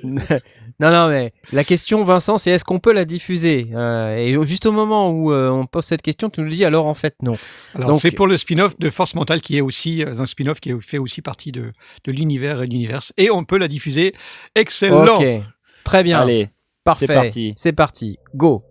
Non non mais la question Vincent c'est est-ce qu'on peut la diffuser euh, et juste au moment où euh, on pose cette question tu nous dis alors en fait non. Alors donc, c'est pour le spin-off de Force Mentale qui est aussi euh, un spin-off qui fait aussi partie de de l'univers et l'univers et on peut la diffuser. Excellent. OK. Très bien. Allez, parfait. C'est parti. C'est parti. Go.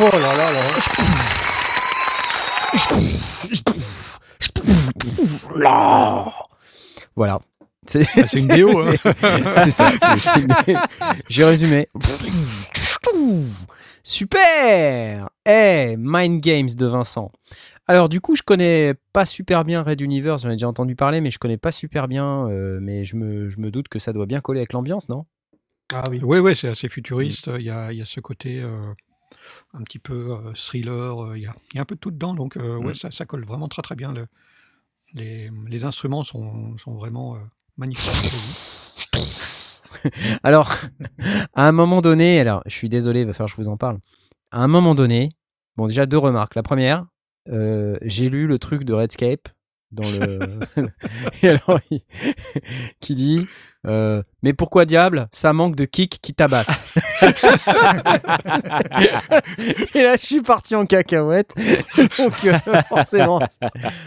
Oh là là là. Voilà. C'est ah, une bio. C'est, hein. c'est ça. C'est, c'est, c'est, j'ai résumé. Super. Eh, hey, Mind Games de Vincent. Alors du coup, je connais pas super bien Red Universe, j'en ai déjà entendu parler, mais je connais pas super bien, euh, mais je me, je me doute que ça doit bien coller avec l'ambiance, non ? Ah oui, oui, ouais, c'est assez futuriste, il y a, il y a ce côté euh, un petit peu euh, thriller, euh, il, y a, il y a un peu de tout dedans, donc euh, ouais, ouais. Ça, ça colle vraiment très très bien, le, les, les instruments sont, sont vraiment euh, magnifiques. Alors, à un moment donné, alors je suis désolé, il va falloir que je vous en parle, à un moment donné, bon déjà deux remarques, la première... Euh, j'ai lu le truc de Redscape dans le et alors il... qui dit euh, mais pourquoi diable ça manque de kick qui tabasse. Et là je suis parti en cacahuète. Donc euh, forcément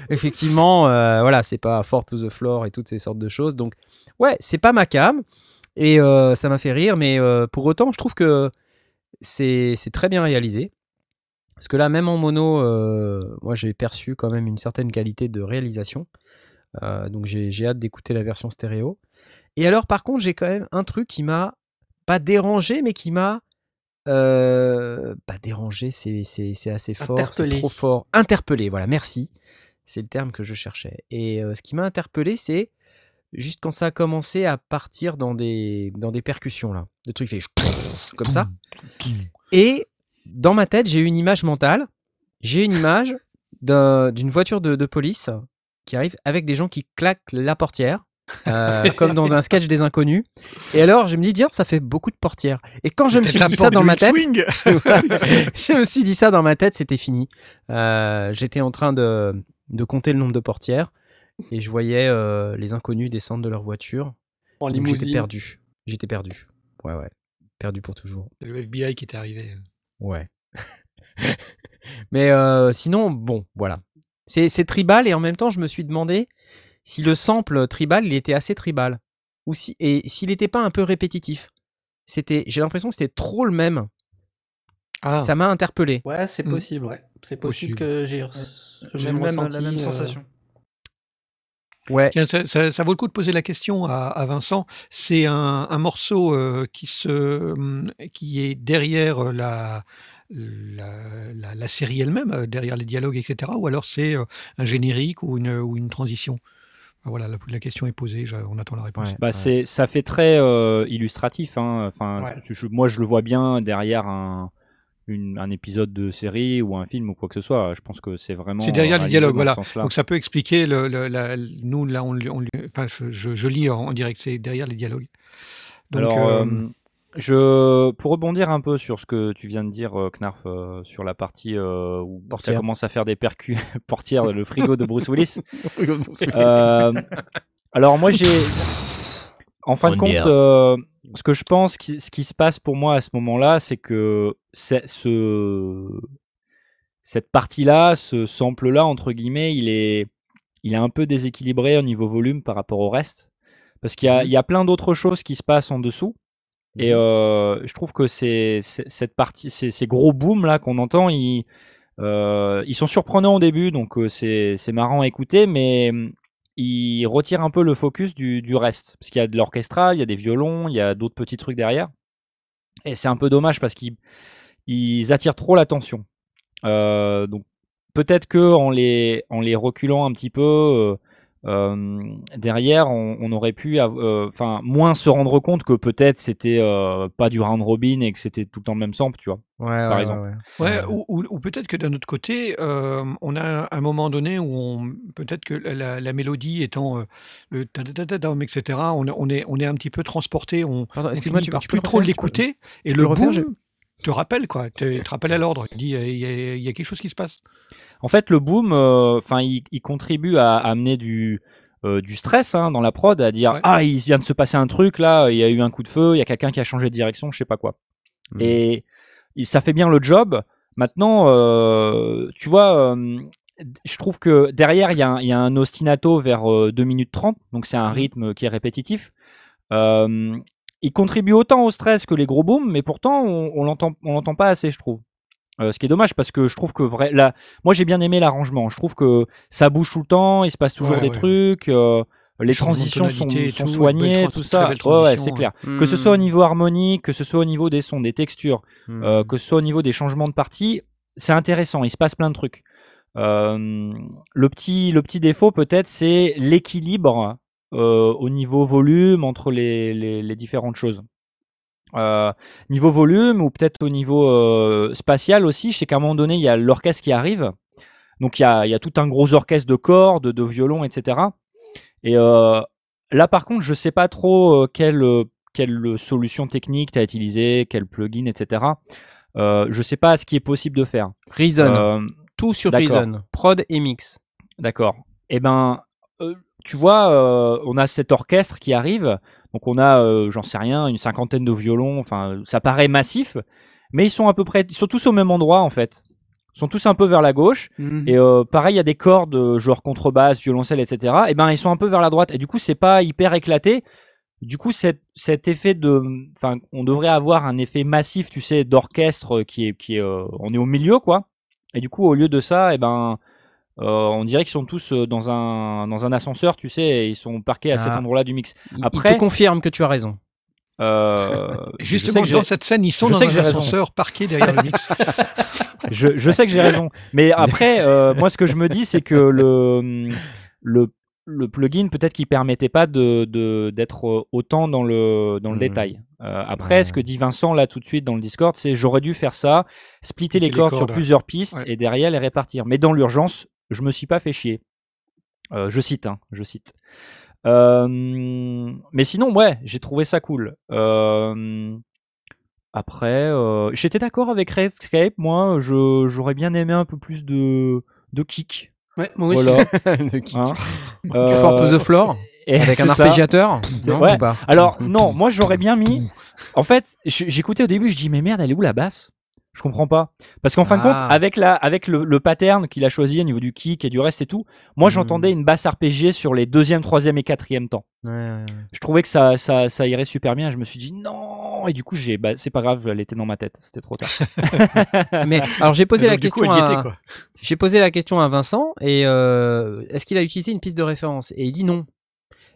effectivement euh, voilà, c'est pas Fort to the Floor et toutes ces sortes de choses, donc ouais, c'est pas ma came et euh, ça m'a fait rire, mais euh, pour autant je trouve que c'est, c'est très bien réalisé. Parce que là, même en mono, euh, moi j'ai perçu quand même une certaine qualité de réalisation. Euh, donc j'ai, j'ai hâte d'écouter la version stéréo. Et alors, par contre, j'ai quand même un truc qui m'a pas dérangé, mais qui m'a euh, pas dérangé. C'est, c'est, c'est assez fort, interpellé. C'est trop fort. Interpellé, voilà, merci. C'est le terme que je cherchais. Et euh, ce qui m'a interpellé, c'est juste quand ça a commencé à partir dans des, dans des percussions, là. Le truc fait comme ça. Et. Dans ma tête, j'ai une image mentale, j'ai une image d'un, d'une voiture de, de police qui arrive avec des gens qui claquent la portière, euh, comme dans un sketch des Inconnus. Et alors, je me dis, tiens, ça fait beaucoup de portières. Et quand je me suis dit ça dans ma tête, je me suis dit ça dans ma tête, c'était fini. Euh, j'étais en train de, de compter le nombre de portières et je voyais euh, les Inconnus descendre de leur voiture. En limousine. J'étais perdu. J'étais perdu. Ouais, ouais. Perdu pour toujours. C'est le F B I qui était arrivé. Ouais. Mais euh, sinon, bon, voilà. C'est, c'est tribal et en même temps, je me suis demandé si le sample tribal, il était assez tribal. Ou si, et s'il n'était pas un peu répétitif. C'était, j'ai l'impression que c'était trop le même. Ah. Ça m'a interpellé. Ouais, c'est possible, mmh. ouais. C'est possible, possible. que j'ai, j'ai, j'ai même ressenti la même sensation. Euh... Ouais. Tiens, ça, ça, ça vaut le coup de poser la question à, à Vincent. C'est un, un morceau euh, qui, se, euh, qui est derrière la, la, la, la série elle-même, euh, derrière les dialogues, et cetera. Ou alors c'est euh, un générique ou une, ou une transition. Voilà, la, la question est posée, on attend la réponse. Ouais, bah ouais. C'est, ça fait très euh, illustratif. Hein. Enfin, ouais. je, moi, je le vois bien derrière un... Une, un épisode de série ou un film ou quoi que ce soit, je pense que c'est vraiment... C'est derrière les dialogues, voilà. Donc ça peut expliquer, le, le, la, nous, là, on, on, enfin, je, je lis en direct, c'est derrière les dialogues. Donc, alors, euh, je, pour rebondir un peu sur ce que tu viens de dire, euh, Knarf, euh, sur la partie euh, où portière. Ça commence à faire des percus, portières, le frigo de Bruce Willis. de Bruce Willis. Euh, alors moi, j'ai... En fin de compte, euh, ce que je pense, qui, ce qui se passe pour moi à ce moment-là, c'est que c'est, ce, cette partie-là, ce sample-là, entre guillemets, il est, il est un peu déséquilibré au niveau volume par rapport au reste. Parce qu'il y a, il y a plein d'autres choses qui se passent en dessous. Et euh, je trouve que c'est, c'est, cette partie, c'est, ces gros booms-là qu'on entend, ils, euh, ils sont surprenants au début, donc euh, c'est, c'est marrant à écouter, mais... Il retire un peu le focus du, du reste. Parce qu'il y a de l'orchestra, il y a des violons, il y a d'autres petits trucs derrière. Et c'est un peu dommage parce qu'ils ils attirent trop l'attention. Euh, donc peut-être qu'en les, en les reculant un petit peu euh, euh, derrière, on, on aurait pu euh, moins se rendre compte que peut-être c'était euh, pas du round robin et que c'était tout le temps le même sample, tu vois. Ouais, par ouais, exemple. Ouais, ouais. Ouais, ou, ou, ou peut-être que d'un autre côté, euh, on a un moment donné où on, peut-être que la, la mélodie étant euh, le ta-da-da-da-dam, et cetera, on, on, est, on est un petit peu transporté, on ne finit par plus trop l'écouter, et le boom te rappelle, quoi, te, te rappelle à l'ordre, il dit, il y, a, il y a quelque chose qui se passe. En fait, le boom, euh, il, il contribue à, à amener du... Euh, du stress hein, dans la prod, à dire ouais. Ah, il vient de se passer un truc là, il y a eu un coup de feu, il y a quelqu'un qui a changé de direction, je sais pas quoi. Mmh. Et ça fait bien le job. Maintenant, euh, tu vois, euh, je trouve que derrière, il y, y a un ostinato vers euh, deux minutes trente, donc c'est un rythme qui est répétitif. Euh, il contribue autant au stress que les gros booms, mais pourtant, on, on l'entend, on l'entend pas assez, je trouve. Euh, ce qui est dommage parce que je trouve que vrai, là, moi j'ai bien aimé l'arrangement. Je trouve que ça bouge tout le temps, il se passe toujours ouais, des ouais. trucs, euh, les je transitions sont, sont soignées, tout ça. Oh, ouais, c'est clair. Mmh. Que ce soit au niveau harmonique, que ce soit au niveau des sons, des textures, mmh. euh, que ce soit au niveau des changements de parties, c'est intéressant. Il se passe plein de trucs. Euh, le petit, le petit défaut peut-être, c'est l'équilibre euh, au niveau volume entre les, les, les différentes choses. Euh, niveau volume ou peut-être au niveau euh, spatial aussi, je sais qu'à un moment donné il y a l'orchestre qui arrive, donc il y a, il y a tout un gros orchestre de cordes, de violons, et cetera. Et euh, là par contre je sais pas trop euh, quelle, quelle solution technique tu as utilisé, quel plugin, et cetera. Euh, je sais pas ce qui est possible de faire. Reason, euh, tout sur Reason, prod et mix. D'accord. Et ben euh, tu vois, euh, on a cet orchestre qui arrive. Donc on a, euh, j'en sais rien, une cinquantaine de violons. Enfin, ça paraît massif, mais ils sont à peu près, ils sont tous au même endroit en fait. Ils sont tous un peu vers la gauche. Mmh. Et euh, pareil, il y a des cordes genre contrebasse, violoncelle, et cetera. Et ben ils sont un peu vers la droite. Et du coup, c'est pas hyper éclaté. Du coup, cet, cet effet de, enfin, on devrait avoir un effet massif, tu sais, d'orchestre qui est, qui est, euh, on est au milieu quoi. Et du coup, au lieu de ça, et ben Euh, on dirait qu'ils sont tous dans un, dans un ascenseur, tu sais, et ils sont parqués à ah. cet endroit-là du mix. Après, il te confirme que tu as raison. Euh, Justement, dans cette scène, ils sont dans un ascenseur parqués derrière le mix. je, je sais que j'ai raison. Mais après, euh, moi, ce que je me dis, c'est que le, le, le plugin, peut-être qu'il ne permettait pas de, de, d'être autant dans le, dans le mmh. détail. Euh, après, ouais. ce que dit Vincent, là, tout de suite, dans le Discord, c'est j'aurais dû faire ça, splitter les, les cordes, cordes sur ouais. plusieurs pistes ouais. et derrière les répartir. Mais dans l'urgence, je me suis pas fait chier. Euh, je cite, hein, je cite. Euh, mais sinon, ouais, j'ai trouvé ça cool. Euh, après, euh, j'étais d'accord avec Redscape, moi, je, j'aurais bien aimé un peu plus de, de kick. Ouais, moi aussi. Voilà. de kick. Hein euh, du Fort to the Floor et avec un arpégiateur non, ouais. ou pas. Alors, non, moi, j'aurais bien mis... En fait, j'écoutais au début, je dis, mais merde, elle est où la basse ? Je comprends pas. Parce qu'en ah. fin de compte, avec, la, avec le, le pattern qu'il a choisi au niveau du kick et du reste et tout, moi, mmh. j'entendais une basse arpégée sur les deuxième, troisième et quatrième temps. Ouais, ouais, ouais. Je trouvais que ça, ça, ça irait super bien. Je me suis dit non. Et du coup, j'ai, bah, c'est pas grave, elle était dans ma tête. C'était trop tard. Mais alors, j'ai posé, la question coup, à, était, j'ai posé la question à Vincent. Et euh, est-ce qu'il a utilisé une piste de référence ? Et il dit non.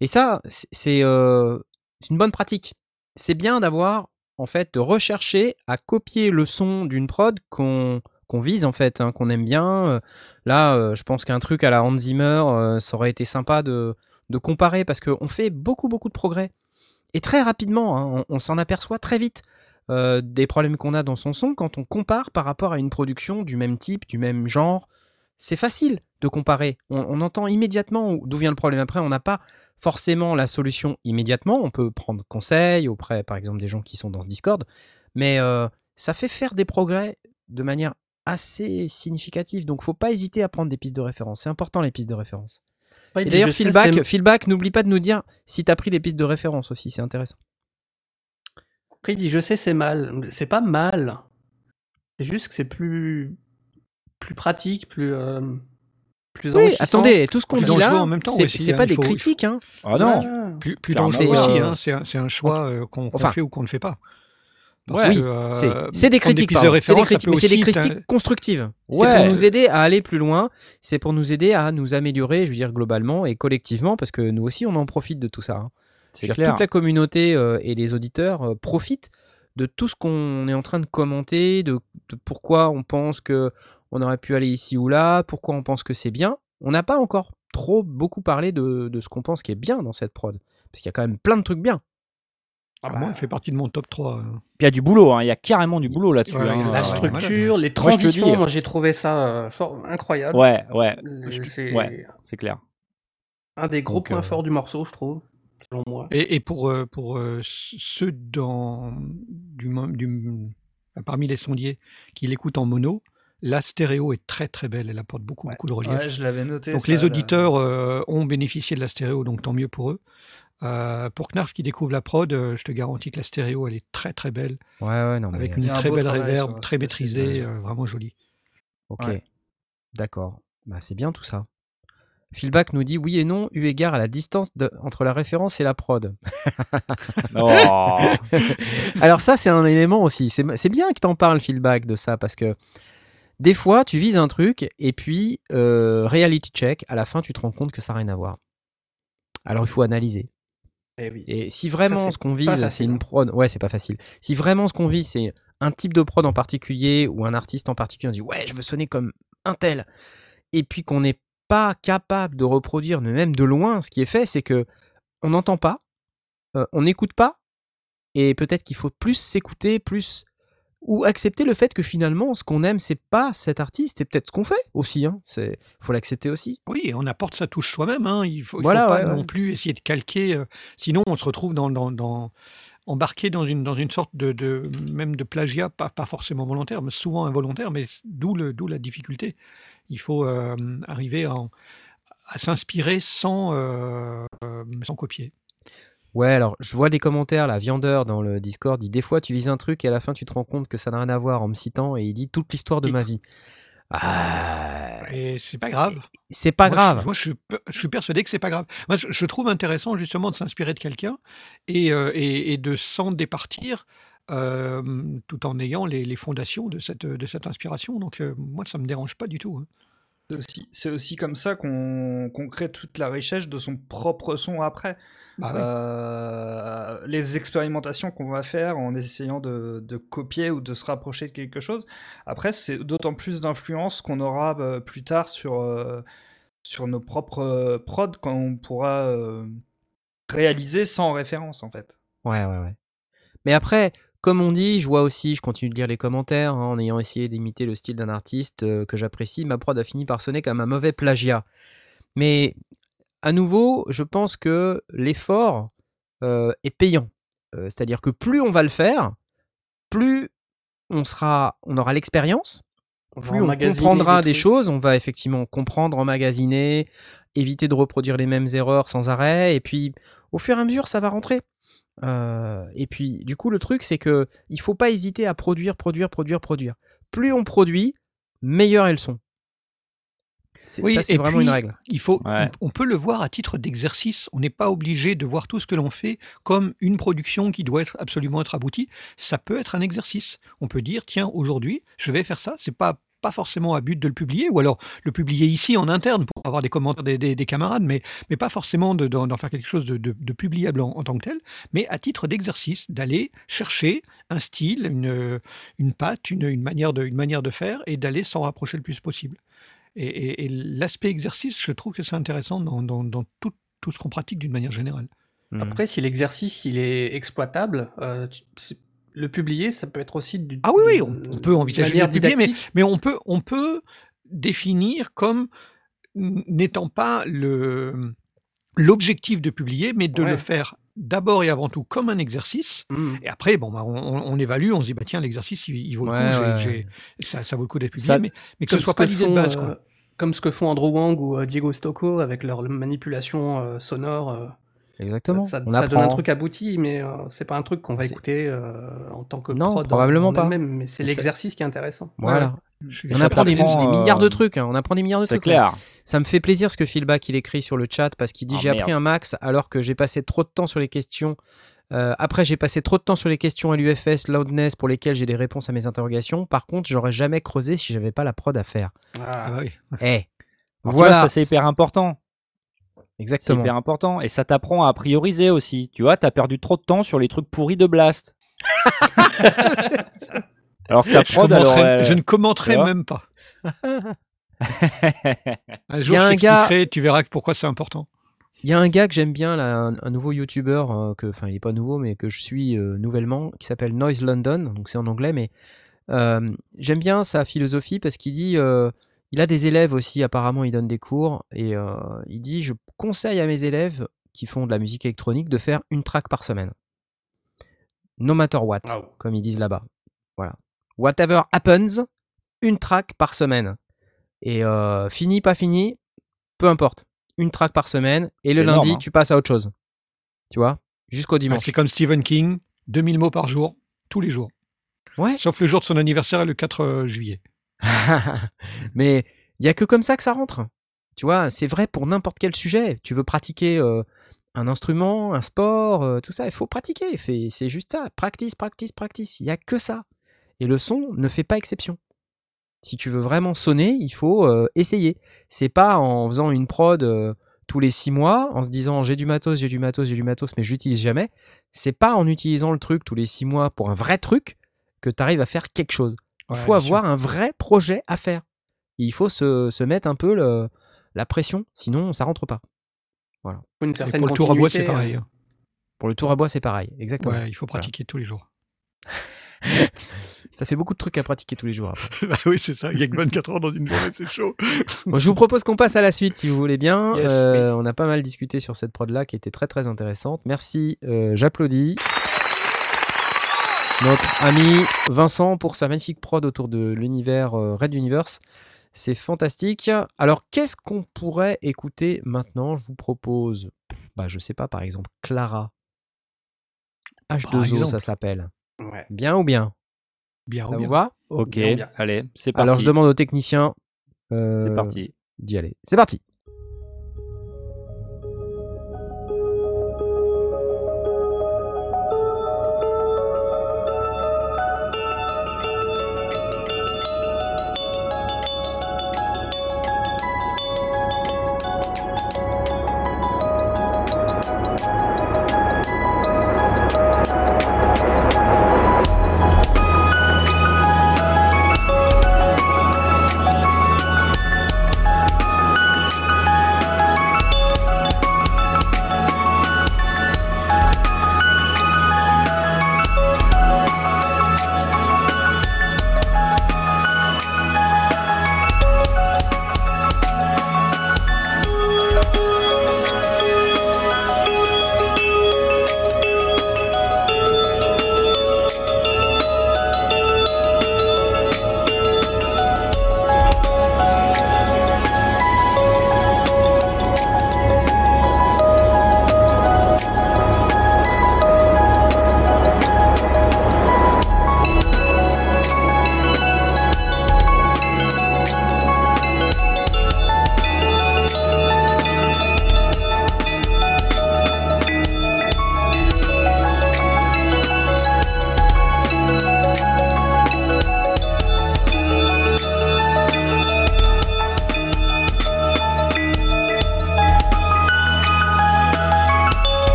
Et ça, c'est, c'est euh, une bonne pratique. C'est bien d'avoir... en fait, de rechercher à copier le son d'une prod qu'on, qu'on vise, en fait, hein, qu'on aime bien. Euh, là, euh, je pense qu'un truc à la Hans Zimmer, euh, ça aurait été sympa de, de comparer, parce qu'on fait beaucoup, beaucoup de progrès. Et très rapidement, hein, on, on s'en aperçoit très vite euh, des problèmes qu'on a dans son son quand on compare par rapport à une production du même type, du même genre. C'est facile de comparer. On, on entend immédiatement d'où vient le problème. Après, on n'a pas... forcément la solution immédiatement, on peut prendre conseil auprès par exemple des gens qui sont dans ce Discord, mais euh, ça fait faire des progrès de manière assez significative, donc faut pas hésiter à prendre des pistes de référence, c'est important les pistes de référence. Ouais, et d'ailleurs feedback, sais, feedback, n'oublie pas de nous dire si tu as pris des pistes de référence aussi, c'est intéressant. Après il dit je sais c'est mal, c'est pas mal, c'est juste que c'est plus, plus pratique, plus... Euh... Plus oui, attendez, tout ce qu'on dit là, en même temps, c'est, aussi, c'est hein, pas des faut, critiques. Hein. Ah non, plus, plus dangereux c'est, aussi, euh... hein, c'est, un, c'est un choix euh, qu'on, qu'on enfin, fait ou qu'on ne fait pas. Parce oui, que, euh, c'est, c'est des critiques, des c'est des critiques, mais c'est des critiques constructives. Ouais. C'est pour nous aider à aller plus loin, c'est pour nous aider à nous améliorer, je veux dire globalement et collectivement, parce que nous aussi, on en profite de tout ça. Hein. C'est clair. Toute la communauté euh, et les auditeurs euh, profitent de tout ce qu'on est en train de commenter, de, de pourquoi on pense que on aurait pu aller ici ou là, pourquoi on pense que c'est bien. On n'a pas encore trop beaucoup parlé de, de ce qu'on pense qui est bien dans cette prod. Parce qu'il y a quand même plein de trucs bien. Ah bah, moi, il fait partie de mon top trois. Puis il y a du boulot, hein. Il y a carrément du boulot là-dessus. Ouais, hein. La structure, ouais, les transitions, moi, moi j'ai trouvé ça fort, incroyable. Ouais, ouais. C'est, ouais, c'est clair. Un des gros Donc, points euh... forts du morceau, je trouve. Selon moi. Et, et pour, euh, pour euh, ceux dans, du, du, parmi les sondiers qui l'écoutent en mono, la stéréo est très très belle, elle apporte beaucoup ouais, beaucoup de relief. Ouais, je l'avais noté. Donc ça, les auditeurs euh, ont bénéficié de la stéréo, donc tant mieux pour eux. Euh, pour Knarf qui découvre la prod, euh, je te garantis que la stéréo elle est très très belle. Ouais, ouais, non, mais avec une un très belle reverb, très maîtrisée, euh, vraiment jolie. Ok, ouais. D'accord. Bah, c'est bien tout ça. Philback nous dit oui et non, eu égard à la distance de, entre la référence et la prod. oh. Alors ça, c'est un élément aussi. C'est, c'est bien que t'en parles, Philback, de ça, parce que Des fois, tu vises un truc et puis, euh, reality check, à la fin, tu te rends compte que ça n'a rien à voir. Alors, il faut analyser. Eh oui. Et si vraiment ça, ce qu'on vise, c'est une prod... Ouais, c'est pas facile. Si vraiment ce qu'on vise, c'est un type de prod en particulier ou un artiste en particulier, on dit « Ouais, je veux sonner comme un tel », et puis qu'on n'est pas capable de reproduire, même de loin, ce qui est fait, c'est que on n'entend pas, euh, on n'écoute pas, et peut-être qu'il faut plus s'écouter, plus... ou accepter le fait que finalement, ce qu'on aime, c'est pas cet artiste, c'est peut-être ce qu'on fait aussi. Hein. C'est... faut l'accepter aussi. Oui, et on apporte sa touche soi-même. Hein. Il ne faut, voilà, faut pas ouais, non ouais. plus essayer de calquer. Euh, sinon, on se retrouve dans, dans, dans, embarqué dans une, dans une sorte de, de, même de plagiat, pas, pas forcément volontaire, mais souvent involontaire, mais d'où, le, d'où la difficulté. Il faut euh, arriver à, à s'inspirer sans, euh, sans copier. Ouais, alors, je vois des commentaires, là, Viandeur, dans le Discord, dit « Des fois, tu vises un truc et à la fin, tu te rends compte que ça n'a rien à voir » en me citant, et il dit « Toute l'histoire de ma vie ». Ah... Et c'est pas grave. C'est pas moi, grave. Je, moi, je suis, je suis persuadé que c'est pas grave. Moi, je, je trouve intéressant, justement, de s'inspirer de quelqu'un et, euh, et, et de s'en départir euh, tout en ayant les, les fondations de cette, de cette inspiration. Donc, euh, moi, ça me dérange pas du tout. Hein. C'est aussi, c'est aussi comme ça qu'on, qu'on crée toute la richesse de son propre son après. Bah oui. euh, les expérimentations qu'on va faire en essayant de, de copier ou de se rapprocher de quelque chose, après c'est d'autant plus d'influence qu'on aura euh, plus tard sur, euh, sur nos propres euh, prods quand on pourra euh, réaliser sans référence en fait. Ouais ouais ouais. Mais après, comme on dit, je vois aussi, je continue de lire les commentaires, hein, en ayant essayé d'imiter le style d'un artiste euh, que j'apprécie, ma prod a fini par sonner comme un mauvais plagiat. Mais... à nouveau, je pense que l'effort euh, est payant. Euh, c'est-à-dire que plus on va le faire, plus on, sera, on aura l'expérience, plus on comprendra des, des choses, on va effectivement comprendre, emmagasiner, éviter de reproduire les mêmes erreurs sans arrêt, et puis au fur et à mesure, ça va rentrer. Euh, et puis, du coup, le truc, c'est qu'il ne faut pas hésiter à produire, produire, produire, produire. Plus on produit, meilleur est le son. C'est, oui, ça, c'est et vraiment puis, une règle. Il faut, ouais. on, on peut le voir à titre d'exercice. On n'est pas obligé de voir tout ce que l'on fait comme une production qui doit être absolument être aboutie. Ça peut être un exercice. On peut dire, tiens, aujourd'hui, je vais faire ça. C'est pas pas forcément à but de le publier, ou alors le publier ici en interne pour avoir des commentaires des, des, des camarades, mais, mais pas forcément de, d'en, d'en faire quelque chose de, de, de publiable en, en tant que tel, mais à titre d'exercice, d'aller chercher un style, une, une patte, une, une, manière de, une manière de faire, et d'aller s'en rapprocher le plus possible. Et, et, et l'aspect exercice, je trouve que c'est intéressant dans, dans, dans tout, tout ce qu'on pratique d'une manière générale. Après, si l'exercice il est exploitable, euh, le publier, ça peut être aussi du, ah oui, oui, on, on peut envisager de publier, mais, mais on peut, on peut définir comme n'étant pas le, l'objectif de publier, mais de ouais. le faire d'abord et avant tout comme un exercice, mmh. et après bon, bah, on, on évalue, on se dit bah, tiens, l'exercice il, il vaut le ouais, coup, ouais, j'ai, ouais. J'ai, ça, ça vaut le coup d'être publié, ça, mais, mais que ce ne soit pas l'idée de base. Quoi. Euh, comme ce que font Andrew Wang ou euh, Diego Stocco avec leur manipulation euh, sonore. Euh, Exactement. Ça, ça, ça donne un truc abouti, mais euh, ce n'est pas un truc qu'on va c'est... écouter euh, en tant que non, prod. Non, probablement en, en pas. Même, mais c'est, c'est l'exercice qui est intéressant. Voilà. voilà. On apprend des, euh... des milliards de trucs. Hein. On apprend des milliards de c'est trucs. C'est clair. Hein. Ça me fait plaisir ce que Philback il écrit sur le chat parce qu'il dit oh, j'ai merde. appris un max alors que j'ai passé trop de temps sur les questions. Euh, après j'ai passé trop de temps sur les questions à l'U F S, Loudness pour lesquelles j'ai des réponses à mes interrogations. Par contre j'aurais jamais creusé si j'avais pas la prod à faire. Ah bah oui. Eh, voilà, vois, ça c'est hyper important. Exactement. C'est hyper important et ça t'apprend à prioriser aussi. Tu vois, t'as perdu trop de temps sur les trucs pourris de Blast. alors que ta prod, je, alors, euh, je ne commenterai même pas. un jour, je t'expliquerai, gars... tu verras pourquoi c'est important. Il y a un gars que j'aime bien, là, un, un nouveau youtubeur, euh, enfin il n'est pas nouveau, mais que je suis euh, nouvellement, qui s'appelle Noise London, donc c'est en anglais, mais euh, j'aime bien sa philosophie parce qu'il dit, euh, il a des élèves aussi, apparemment il donne des cours, et euh, il dit, je conseille à mes élèves qui font de la musique électronique de faire une track par semaine. No matter what, wow. comme ils disent là-bas. Voilà. Whatever happens, une track par semaine. Et euh, fini, pas fini, peu importe. Une track par semaine, et c'est le lundi, énorme, hein. tu passes à autre chose. Tu vois ? Jusqu'au dimanche. Ah, c'est comme Stephen King, deux mille mots par jour, tous les jours. Ouais. Sauf le jour de son anniversaire et le quatre juillet. Mais il n'y a que comme ça que ça rentre. Tu vois, c'est vrai pour n'importe quel sujet. Tu veux pratiquer euh, un instrument, un sport, euh, tout ça, il faut pratiquer. Fait, c'est juste ça. Practice, practice, practice. Il n'y a que ça. Et le son ne fait pas exception. Si tu veux vraiment sonner, il faut euh, essayer. C'est pas en faisant une prod euh, tous les six mois, en se disant j'ai du matos, j'ai du matos, j'ai du matos, mais j'utilise jamais. C'est pas en utilisant le truc tous les six mois pour un vrai truc que tu arrives à faire quelque chose. Il ouais, faut avoir sûr. un vrai projet à faire. Et il faut se, se mettre un peu le, la pression, sinon ça rentre pas. Voilà. Une certaine pour le tour à bois, c'est pareil. Pour le tour à bois, c'est pareil, exactement. Ouais, il faut pratiquer voilà. tous les jours. Ça fait beaucoup de trucs à pratiquer tous les jours. Bah oui, c'est ça. Il y a que vingt-quatre heures dans une journée, c'est chaud. Bon, je vous propose qu'on passe à la suite, si vous voulez bien. Yes, euh, oui. On a pas mal discuté sur cette prod-là, qui était très très intéressante. Merci, euh, j'applaudis notre ami Vincent pour sa magnifique prod autour de l'univers euh, Red Universe. C'est fantastique. Alors, qu'est-ce qu'on pourrait écouter maintenant ? Je vous propose, bah, je sais pas, par exemple, Clara. H deux O, ça s'appelle. Ouais. Bien ou bien ? Bien ça ou bien. Ça vous va ? Ok, bien, bien. Allez, c'est parti. Alors, je demande aux techniciens euh, c'est parti. d'y aller. C'est parti.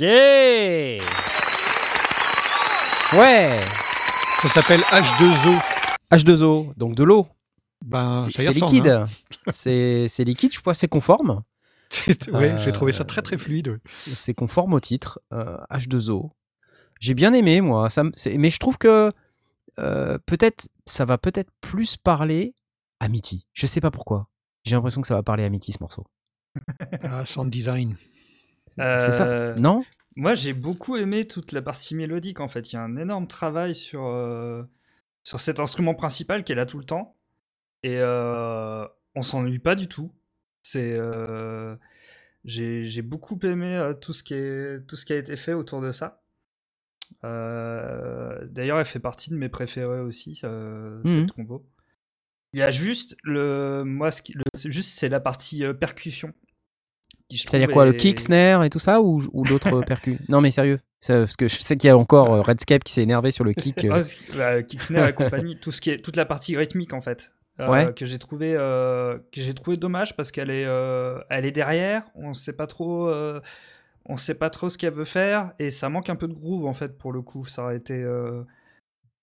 Yeah. Ouais. Ça s'appelle H deux O. H deux O, donc de l'eau. Ben, c'est, ça y c'est ressemble, liquide. Hein. C'est, c'est liquide, je crois, c'est conforme. Oui, euh, j'ai trouvé ça très très fluide. C'est conforme au titre, euh, H deux O. J'ai bien aimé, moi. Ça, c'est, mais je trouve que euh, peut-être, ça va peut-être plus parler à Mitty. Je sais pas pourquoi. J'ai l'impression que ça va parler à Mitty, ce morceau. Ah, sound design. C'est, euh... c'est ça, non ? Moi, j'ai beaucoup aimé toute la partie mélodique, en fait. Il y a un énorme travail sur, euh, sur cet instrument principal qui est là tout le temps. Et euh, on s'ennuie pas du tout. C'est, euh, j'ai, j'ai beaucoup aimé euh, tout, ce qui est, tout ce qui a été fait autour de ça. Euh, d'ailleurs, elle fait partie de mes préférés aussi, euh, mmh. cette combo. Il y a juste, le, moi, ce qui, le, juste c'est la partie euh, percussion. C'est-à-dire quoi, et... le kick, snare et tout ça, ou, ou d'autres percus ? Non mais sérieux, ça, parce que je sais qu'il y a encore Redscape qui s'est énervé sur le kick. Euh... oh, bah, kick, snare et compagnie, tout ce qui est, toute la partie rythmique en fait, euh, ouais. que, j'ai trouvé, euh, que j'ai trouvé dommage parce qu'elle est, euh, elle est derrière, on ne sait pas trop... Euh, on ne sait pas trop ce qu'elle veut faire, et ça manque un peu de groove, en fait, pour le coup. Ça aurait été... Euh...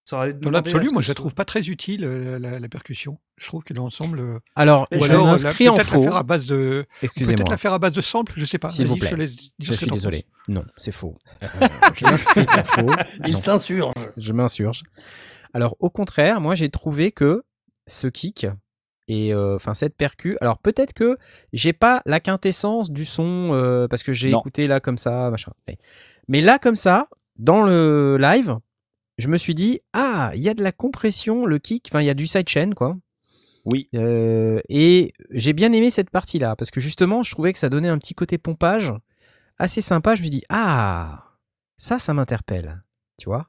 Ça aurait été dans l'absolu, moi, je la trouve pas très utile, la, la, la percussion. Je trouve que l'ensemble... Alors, ou je alors l'inscris la, en peut-être faux. La faire à base de... Excusez-moi. Peut-être la faire à base de sample, je ne sais pas. S'il Vas-y, vous plaît, je, laisse, je suis désolé. Pense. Non, c'est faux. Euh, je l'inscris en faux. Il non. s'insurge. Je m'insurge. Alors, au contraire, moi, j'ai trouvé que ce kick... Et enfin, euh, cette percu. Alors, peut-être que j'ai pas la quintessence du son euh, parce que j'ai non. écouté là comme ça, machin. Mais là, comme ça, dans le live, je me suis dit ah, il y a de la compression, le kick, enfin, il y a du sidechain, quoi. Oui. Euh, et j'ai bien aimé cette partie-là parce que justement, je trouvais que ça donnait un petit côté pompage assez sympa. Je me dis ah, ça, ça m'interpelle, tu vois.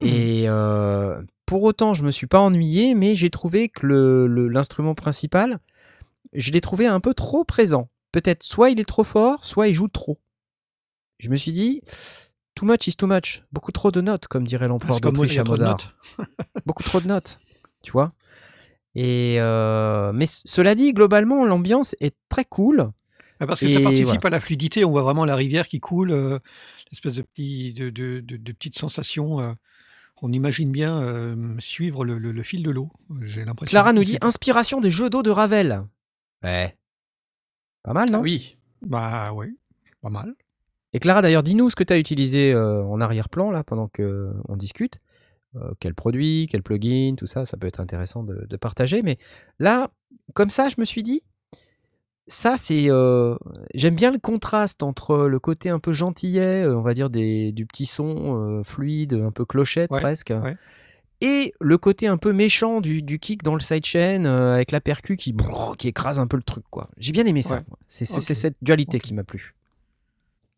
Mmh. Et. Euh, Pour autant, je ne me suis pas ennuyé, mais j'ai trouvé que le, le, l'instrument principal, je l'ai trouvé un peu trop présent. Peut-être soit il est trop fort, soit il joue trop. Je me suis dit, too much is too much. Beaucoup trop de notes, comme dirait l'empereur d'Autriche à Mozart. Beaucoup trop de notes, tu vois. Et euh, mais cela dit, globalement, l'ambiance est très cool. Ah, parce que et ça participe voilà. à la fluidité. On voit vraiment la rivière qui coule, euh, l'espèce de, petit, de, de, de, de petite sensation... Euh... On imagine bien euh, suivre le, le, le fil de l'eau. J'ai l'impression. Clara nous dit « Inspiration des jeux d'eau de Ravel ». Ouais. Pas mal, non ? Oui. Bah oui, pas mal. Et Clara, d'ailleurs, dis-nous ce que tu as utilisé euh, en arrière-plan là, pendant qu'on euh, discute. Euh, quel produit, quel plugin, tout ça, ça peut être intéressant de, de partager. Mais là, comme ça, je me suis dit « Ça, c'est... Euh, » J'aime bien le contraste entre le côté un peu gentillet, on va dire des, du petit son euh, fluide, un peu clochette ouais, presque, ouais. et le côté un peu méchant du, du kick dans le sidechain euh, avec la percu qui, brrr, qui écrase un peu le truc. Quoi. J'ai bien aimé ça. Ouais. C'est, c'est, okay. c'est cette dualité okay. qui m'a plu.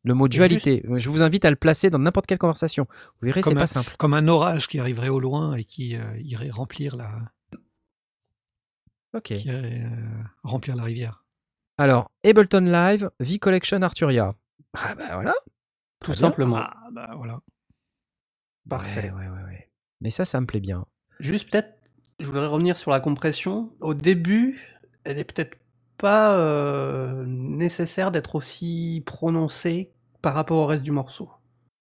Le mot dualité, juste... je vous invite à le placer dans n'importe quelle conversation. Vous verrez, comme c'est un, pas simple. Comme un orage qui arriverait au loin et qui euh, irait remplir la, okay. qui irait, euh, remplir la rivière. Alors, Ableton Live, V Collection, Arturia. Ah bah voilà. Tout ah simplement. Ah bah voilà. Parfait. Ouais, ouais, ouais, ouais. Mais ça, ça me plaît bien. Juste peut-être, je voudrais revenir sur la compression. Au début, elle n'est peut-être pas euh, nécessaire d'être aussi prononcée par rapport au reste du morceau.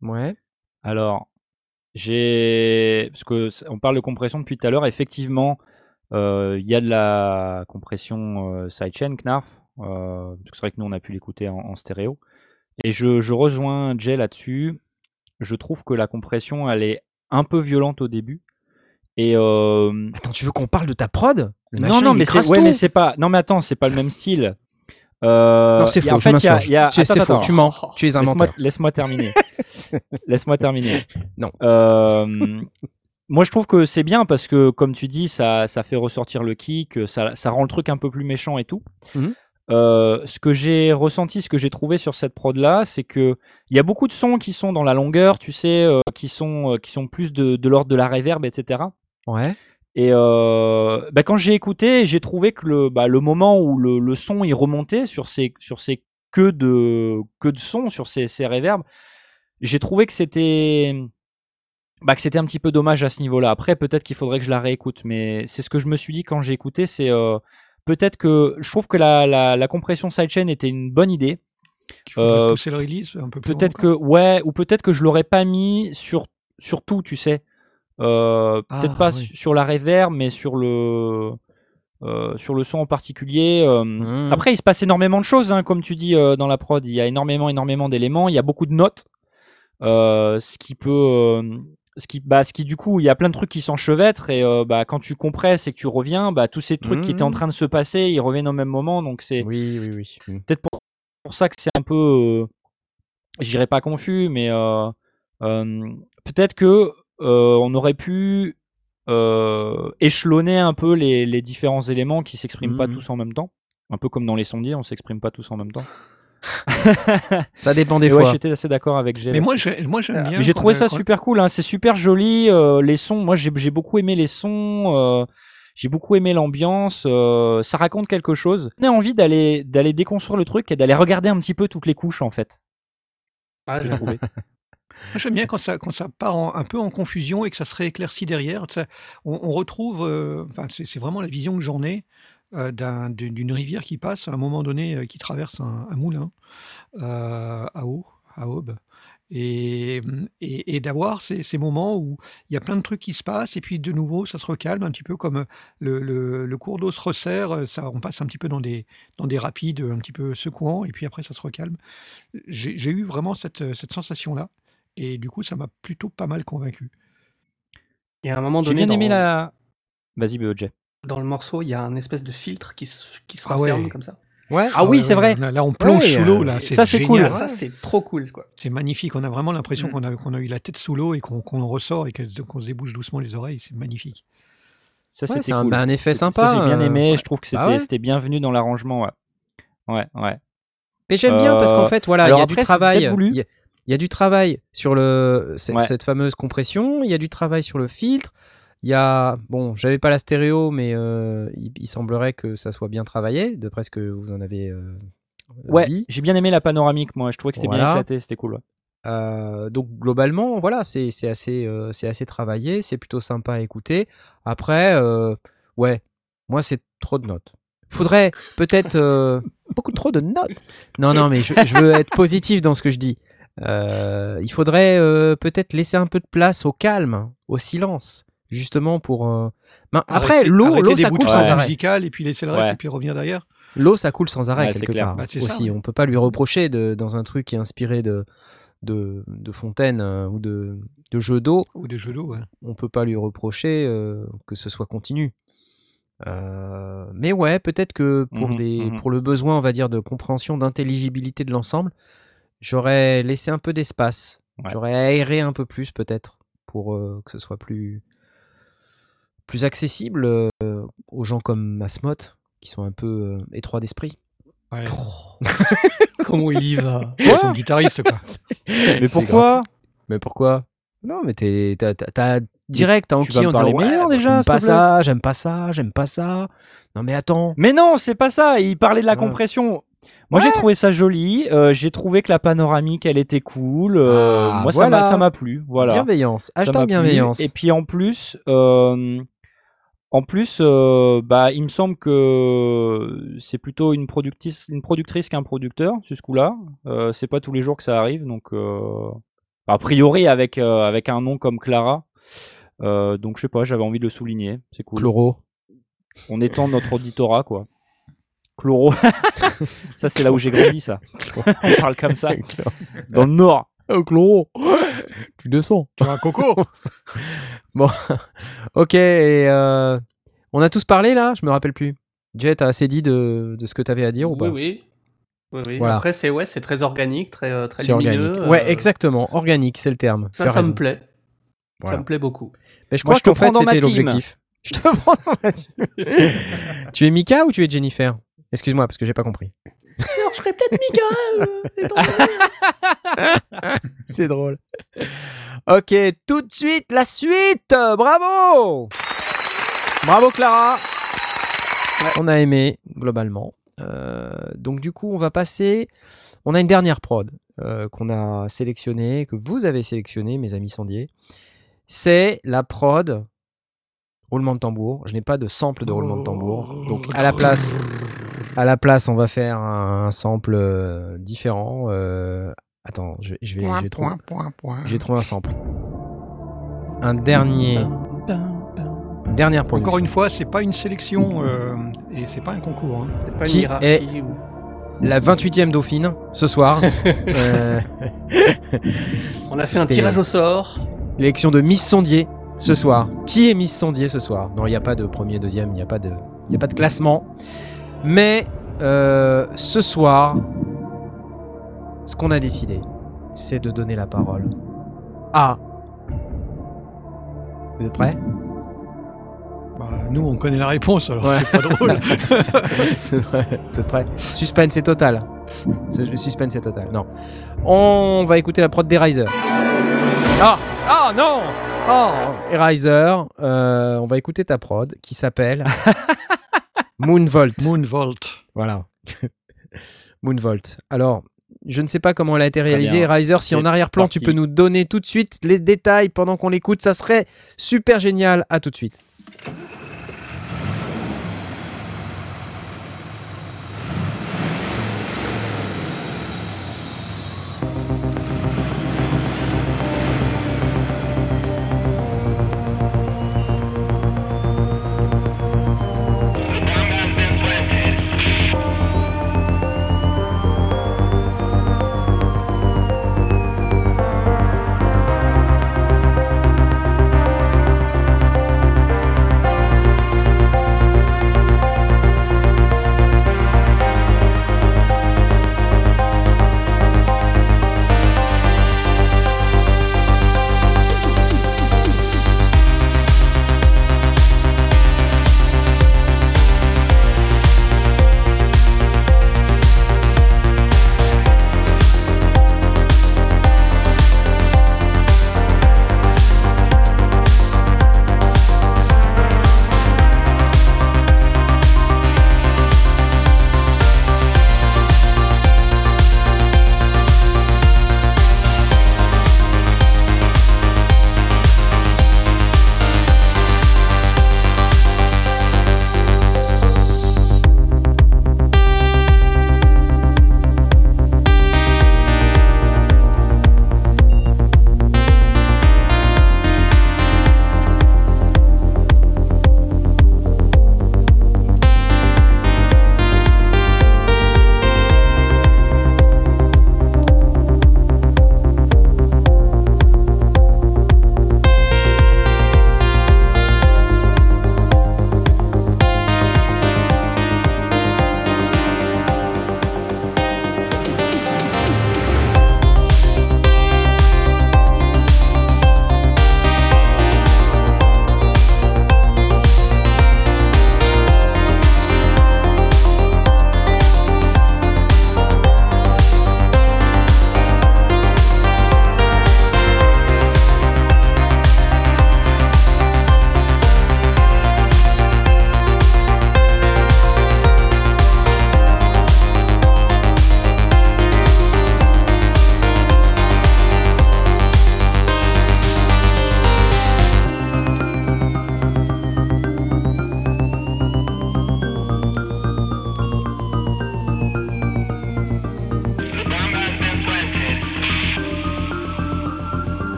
Ouais. Alors, j'ai... Parce que on parle de compression depuis tout à l'heure, effectivement... Il euh, y a de la compression euh, sidechain, Knarf, euh, parce que c'est vrai que nous on a pu l'écouter en, en stéréo. Et je, je rejoins Jay là-dessus. Je trouve que la compression elle est un peu violente au début. Et euh... attends, tu veux qu'on parle de ta prod ? Le machin, non, non, mais c'est, ouais, mais c'est pas. Non, mais attends, c'est pas le même style. Euh, non, c'est faux. En fait, y a, y a... Tu, attends, c'est attends, faux. Attends. Tu mens. Oh, tu es un laisse-moi, menteur. Laisse-moi terminer. laisse-moi terminer. Non. Euh... Moi, je trouve que c'est bien parce que, comme tu dis, ça, ça fait ressortir le kick, ça, ça rend le truc un peu plus méchant et tout. Mmh. Euh, ce que j'ai ressenti, ce que j'ai trouvé sur cette prod-là, c'est que il y a beaucoup de sons qui sont dans la longueur, tu sais, euh, qui sont, euh, qui sont plus de, de l'ordre de la reverb, et cetera. Ouais. Et euh, bah, quand j'ai écouté, j'ai trouvé que le, bah, le moment où le, le son il remontait sur ces, sur ces queues de, queues de son, sur ces, ces reverbs, j'ai trouvé que c'était... Bah, que c'était un petit peu dommage à ce niveau-là. Après, peut-être qu'il faudrait que je la réécoute, mais c'est ce que je me suis dit quand j'ai écouté. C'est euh, peut-être que je trouve que la, la, la compression sidechain était une bonne idée. Euh, pousser le release un peu plus. Peut-être que ouais, ou peut-être que je l'aurais pas mis sur sur tout, tu sais. Euh, peut-être ah, pas oui. sur la reverb, mais sur le euh, sur le son en particulier. Euh, mmh. Après, il se passe énormément de choses, hein, comme tu dis euh, dans la prod. Il y a énormément, énormément d'éléments. Il y a beaucoup de notes, euh, ce qui peut euh, Ce qui, bah, ce qui du coup, il y a plein de trucs qui s'enchevêtrent et euh, bah, quand tu compresses et que tu reviens, bah, tous ces trucs mmh. qui étaient en train de se passer, ils reviennent au même moment. Donc c'est oui, oui, oui. Mmh. peut-être pour, pour ça que c'est un peu, euh, je dirais pas confus, mais euh, euh, peut-être que euh, on aurait pu euh, échelonner un peu les, les différents éléments qui s'expriment mmh. pas tous en même temps. Un peu comme dans les sondiers, on s'exprime pas tous en même temps. Ça dépend des et fois. Ouais, j'étais assez d'accord avec G. Mais moi, je, moi j'aime bien. J'ai trouvé ça quoi. super cool. Hein. C'est super joli. Euh, les sons, moi, j'ai, j'ai beaucoup aimé les sons. Euh, j'ai beaucoup aimé l'ambiance. Euh, ça raconte quelque chose. On a envie d'aller, d'aller déconstruire le truc et d'aller regarder un petit peu toutes les couches, en fait. Ah, j'ai trouvé. J'aime bien quand ça, quand ça part en, un peu en confusion et que ça se rééclaircit derrière. Ça, on, on retrouve. Euh, c'est, c'est vraiment la vision que j'en ai. D'un, d'une rivière qui passe à un moment donné, qui traverse un, un moulin euh, à eau, à aube, et, et, et d'avoir ces, ces moments où il y a plein de trucs qui se passent et puis de nouveau ça se recalme un petit peu, comme le, le, le cours d'eau se resserre, ça, on passe un petit peu dans des, dans des rapides un petit peu secouants et puis après ça se recalme. J'ai, j'ai eu vraiment cette, cette sensation-là et du coup ça m'a plutôt pas mal convaincu. Et à un moment donné, j'ai bien aimé dans... la... Vas-y, B O J. Dans le morceau, il y a un espèce de filtre qui se, qui se ah referme ouais. comme ça. Ouais. Ah oui, c'est vrai. Là, là on plonge ouais, sous l'eau. Là. C'est ça, c'est génial. Cool. Ouais. Ça, c'est trop cool. Quoi. C'est magnifique. On a vraiment l'impression mmh. qu'on, a, qu'on a eu la tête sous l'eau et qu'on, qu'on ressort et que, qu'on se débouche doucement les oreilles. C'est magnifique. Ça, ouais, c'était c'est cool. un, bah, un effet c'est, sympa. Ça, j'ai bien aimé. Ouais. Je trouve que c'était, ah ouais. c'était bienvenu dans l'arrangement. Ouais, ouais. ouais. Mais j'aime euh... bien parce qu'en fait, voilà, il y a après, du travail. Il y, y a du travail sur le, cette, ouais. cette fameuse compression. Il y a du travail sur le filtre. Il y a, bon, j'avais pas la stéréo, mais euh, il, il semblerait que ça soit bien travaillé, de presque vous en avez euh, ouais, dit. J'ai bien aimé la panoramique, moi, je trouvais que c'était voilà. bien éclaté, c'était cool. Ouais. Euh, donc, globalement, voilà, c'est, c'est, assez, euh, c'est assez travaillé, c'est plutôt sympa à écouter. Après, euh, ouais, moi, c'est trop de notes. Faudrait peut-être euh, beaucoup trop de notes. Non, non, mais je, je veux être positif dans ce que je dis. Euh, il faudrait euh, peut-être laisser un peu de place au calme, au silence. Justement pour euh... ben, après arrêtez, l'eau, l'eau ça coule sans arrêt et puis laisser le reste ouais. et puis revenir derrière. L'eau ça coule sans arrêt ouais, quelque part bah, aussi ça, ouais. on peut pas lui reprocher de, dans un truc qui est inspiré de de, de fontaines euh, ou de de jeux d'eau ou de jeux d'eau ouais. on peut pas lui reprocher euh, que ce soit continu euh, mais ouais peut-être que pour mmh, des mmh. pour le besoin on va dire de compréhension d'intelligibilité de l'ensemble j'aurais laissé un peu d'espace ouais. j'aurais aéré un peu plus peut-être pour euh, que ce soit plus plus accessible euh, aux gens comme Masmoth, qui sont un peu euh, étroits d'esprit. Ouais. Oh. Comment il y va ouais. Ils sont guitaristes, quoi. Mais pourquoi Mais pourquoi Non, mais t'es, t'as, t'as direct à enquille en disant ouais, meilleurs, bah, déjà, j'aime pas ça, j'aime pas ça, j'aime pas ça. Non, mais attends. Mais non, c'est pas ça. Il parlait de la ouais. compression. Moi, ouais. j'ai trouvé ça joli. Euh, j'ai trouvé que la panoramique, elle était cool. Euh, ah, moi, voilà. ça, m'a, ça m'a plu. Voilà. Bienveillance. Hashtag bienveillance. Plu. Et puis, en plus... Euh, En plus, euh, bah, il me semble que c'est plutôt une productrice, une productrice qu'un producteur, ce coup-là. Euh, c'est pas tous les jours que ça arrive, donc euh, a priori avec euh, avec un nom comme Clara. Euh, donc je sais pas, j'avais envie de le souligner. C'est cool. Chloro. On étend notre auditorat, quoi. Chloro. Ça c'est là où j'ai grandi, ça. On parle comme ça. Dans le Nord. Oh, Chloro, tu descends. Tu as un coco. Bon, ok. Et euh, on a tous parlé là. Je me rappelle plus. Jay, t'as assez dit de, de ce que t'avais à dire ou pas ? Oui, oui, oui. Voilà. Après, c'est ouais, c'est très organique, très très c'est lumineux. Organique. Ouais, euh... exactement. Organique, c'est le terme. Ça, ça raison. me plaît. Voilà. Ça me plaît beaucoup. Mais je Moi, crois je que te prends fait, dans c'était ma team. L'objectif. Je te prends dans ma team. Tu es Mika ou tu es Jennifer ? Excuse-moi parce que j'ai pas compris. Non, je serais peut-être Mika. Euh, c'est drôle. Ok, tout de suite, la suite. Bravo. Bravo, Clara. Ouais. On a aimé, globalement. Euh, donc, du coup, on va passer... On a une dernière prod euh, qu'on a sélectionnée, que vous avez sélectionnée, mes amis sondiers. C'est la prod roulement de tambour. Je n'ai pas de sample de roulement de tambour. Donc, à la place... À la place, on va faire un sample différent. Euh... Attends, je, je vais, point, je vais point, trouver... Point, point. J'ai trouvé un sample. Un dernier... Dernière production. Encore une fois, c'est pas une sélection euh, et c'est pas un concours. Hein. C'est pas une Qui hiérarchie. Ou... La vingt-huitième Dauphine, ce soir. euh... On a fait C'était... un tirage au sort. L'élection de Miss Sondier ce soir. Qui est Miss Sondier ce soir? Non, il n'y a pas de premier, deuxième, il n'y a, a pas de classement. Mais euh, ce soir, ce qu'on a décidé, c'est de donner la parole à... Vous êtes prêts? Bah, nous, on connaît la réponse, alors ouais. C'est pas drôle. Vous êtes prêts? Suspense est total. Le suspense est total. Non. On va écouter la prod d'Erizer. Ah Ah non Oh Erizer, euh, on va écouter ta prod qui s'appelle Moonvolt. Moonvolt. Voilà. Moonvolt. Alors, je ne sais pas comment elle a été réalisée. Erizer, si c'est en arrière-plan, parti. Tu peux nous donner tout de suite les détails pendant qu'on l'écoute. Ça serait super génial. À tout de suite.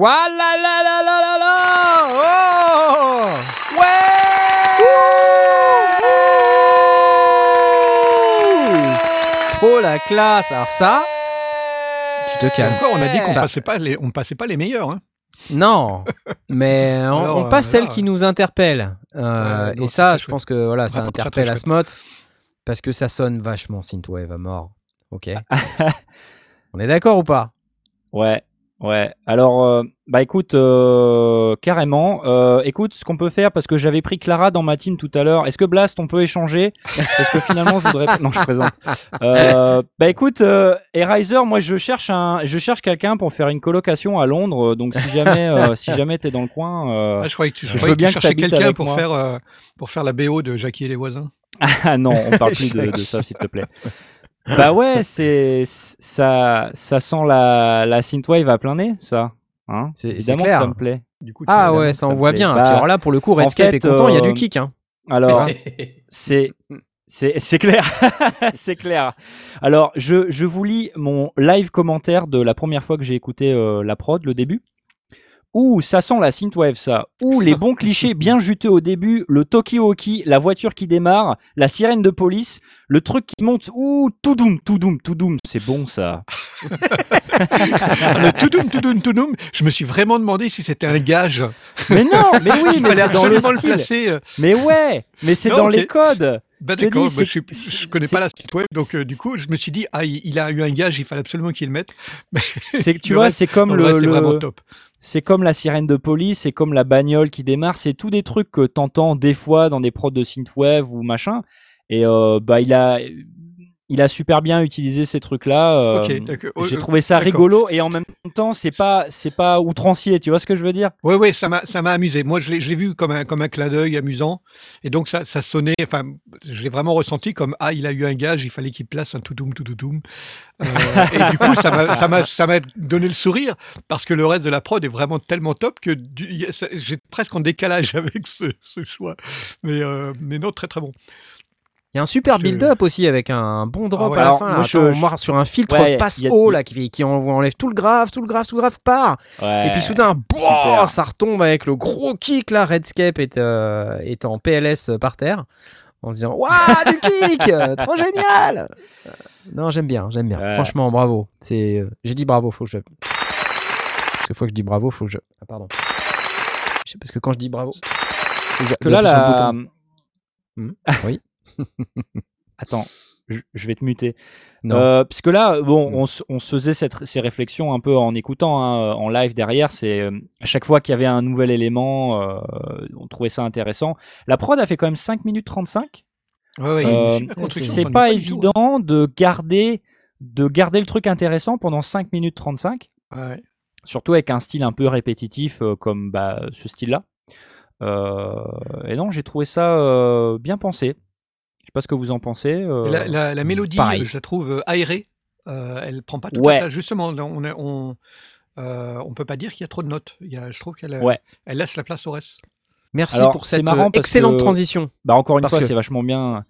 Voilà, là, là, là, là, là. Oh ouais. Trop la classe. Alors ça, tu te calmes. Encore, on a dit qu'on ça. passait pas les, on passait pas les meilleurs. Hein. Non, mais on, Alors, on passe euh, celles là, qui nous interpellent. Euh, ouais, non, et ça, je chouette. pense que voilà, ça Rapport interpelle à Smot parce que ça sonne vachement synthwave à mort. Ok. On est d'accord ou pas? Ouais, ouais. Alors, euh, bah écoute, euh, carrément. Euh, écoute, ce qu'on peut faire, parce que j'avais pris Clara dans ma team tout à l'heure. Est-ce que Blast, on peut échanger? Parce que finalement, je voudrais. Non, je présente. Euh, bah écoute, euh, Eraser, moi, je cherche un, je cherche quelqu'un pour faire une colocation à Londres. Donc, si jamais, euh, si jamais t'es dans le coin, euh, ah, je croyais que tu, je je croyais que tu cherchais quelqu'un pour moi. faire, euh, pour faire la B O de Jackie et les voisins. Ah non, on parle plus de, de ça, s'il te plaît. Bah ouais, c'est ça, ça sent la la synthwave à plein nez, ça. Hein, c'est évidemment c'est clair. Que ça me plaît. Du coup, ah ouais, ça, ça on voit plaît. bien. Bah, alors là, pour le coup, Redscape en fait, est content, il euh... y a du kick. Hein. Alors c'est c'est c'est clair, c'est clair. Alors je je vous lis mon live commentaire de la première fois que j'ai écouté euh, la prod, le début. Ouh, ça sent la synthwave, ça. Ouh, les bons clichés bien juteux au début, le talkie-walkie, la voiture qui démarre, la sirène de police, le truc qui monte. Ouh, tout doum, tout doum, tout doum, c'est bon ça. Le tout doum, tout doum, tout doum, je me suis vraiment demandé si c'était un gage. Mais non, mais oui, il mais fallait c'est dans le, style. le placer. Mais ouais, mais c'est non, dans okay. les codes. Bah je d'accord, dis, bah, je, je connais pas la synthwave, donc euh, du coup je me suis dit ah il, il a eu un gage, il fallait absolument qu'il le mette. C'est, tu vois, reste, c'est comme le, le, le top. C'est comme la sirène de police, c'est comme la bagnole qui démarre, c'est tous des trucs que t'entends des fois dans des prods de synthwave ou machin. Et euh, bah il a il a super bien utilisé ces trucs là. Euh, okay, j'ai trouvé ça d'accord. rigolo et en même temps c'est pas c'est pas outrancier, tu vois ce que je veux dire? Oui oui, ça m'a ça m'a amusé. Moi je l'ai, je l'ai vu comme un comme un clin d'œil amusant. Et donc, ça, ça sonnait, enfin, je l'ai vraiment ressenti comme, ah, il a eu un gage, il fallait qu'il place un toutoum, toutoum. Euh, et du coup, ça m'a, ça m'a, ça m'a donné le sourire, parce que le reste de la prod est vraiment tellement top que du, ça, j'ai presque en décalage avec ce, ce choix. Mais, euh, mais non, très, très bon. Il y a un super je... build-up aussi avec un bon drop ah ouais, à la alors, fin. Là. Moi, Attends, je, je... Moi, sur un filtre ouais, passe haut a... là, qui, qui enlève tout le grave, tout le grave, tout le grave part. Ouais, et puis soudain, boah, ça retombe avec le gros kick. Là, Redscape est, euh, est en P L S par terre en disant waouh, du kick, trop génial. Euh, non, j'aime bien, j'aime bien. Ouais. Franchement, bravo. C'est, euh, j'ai dit bravo, faut que je. Cette fois que je dis bravo, faut que je. Ah pardon. Je sais parce que quand je dis bravo, parce que là, là, mmh. oui. Attends, je, je vais te muter. Euh, parce que là, bon, on, on se faisait cette, ces réflexions un peu en écoutant, hein, en live derrière. C'est euh, à chaque fois qu'il y avait un nouvel élément, euh, on trouvait ça intéressant. La prod a fait quand même cinq minutes trente-cinq. Ouais, ouais, euh, c'est pas, pas évident tout, hein. de garder, de garder le truc intéressant pendant cinq minutes trente-cinq. Ouais. Surtout avec un style un peu répétitif euh, comme bah, ce style-là. Euh, et non, j'ai trouvé ça euh, bien pensé. Je sais pas ce que vous en pensez. Euh... La, la, la mélodie, Pareil. je la trouve aérée. Euh, elle prend pas tout ouais. la place. Justement, on ne on, euh, on peut pas dire qu'il y a trop de notes. Il y a, je trouve qu'elle ouais. elle laisse la place au reste. Merci Alors, pour cette excellente que... transition. Bah, encore une parce fois, que... c'est vachement bien.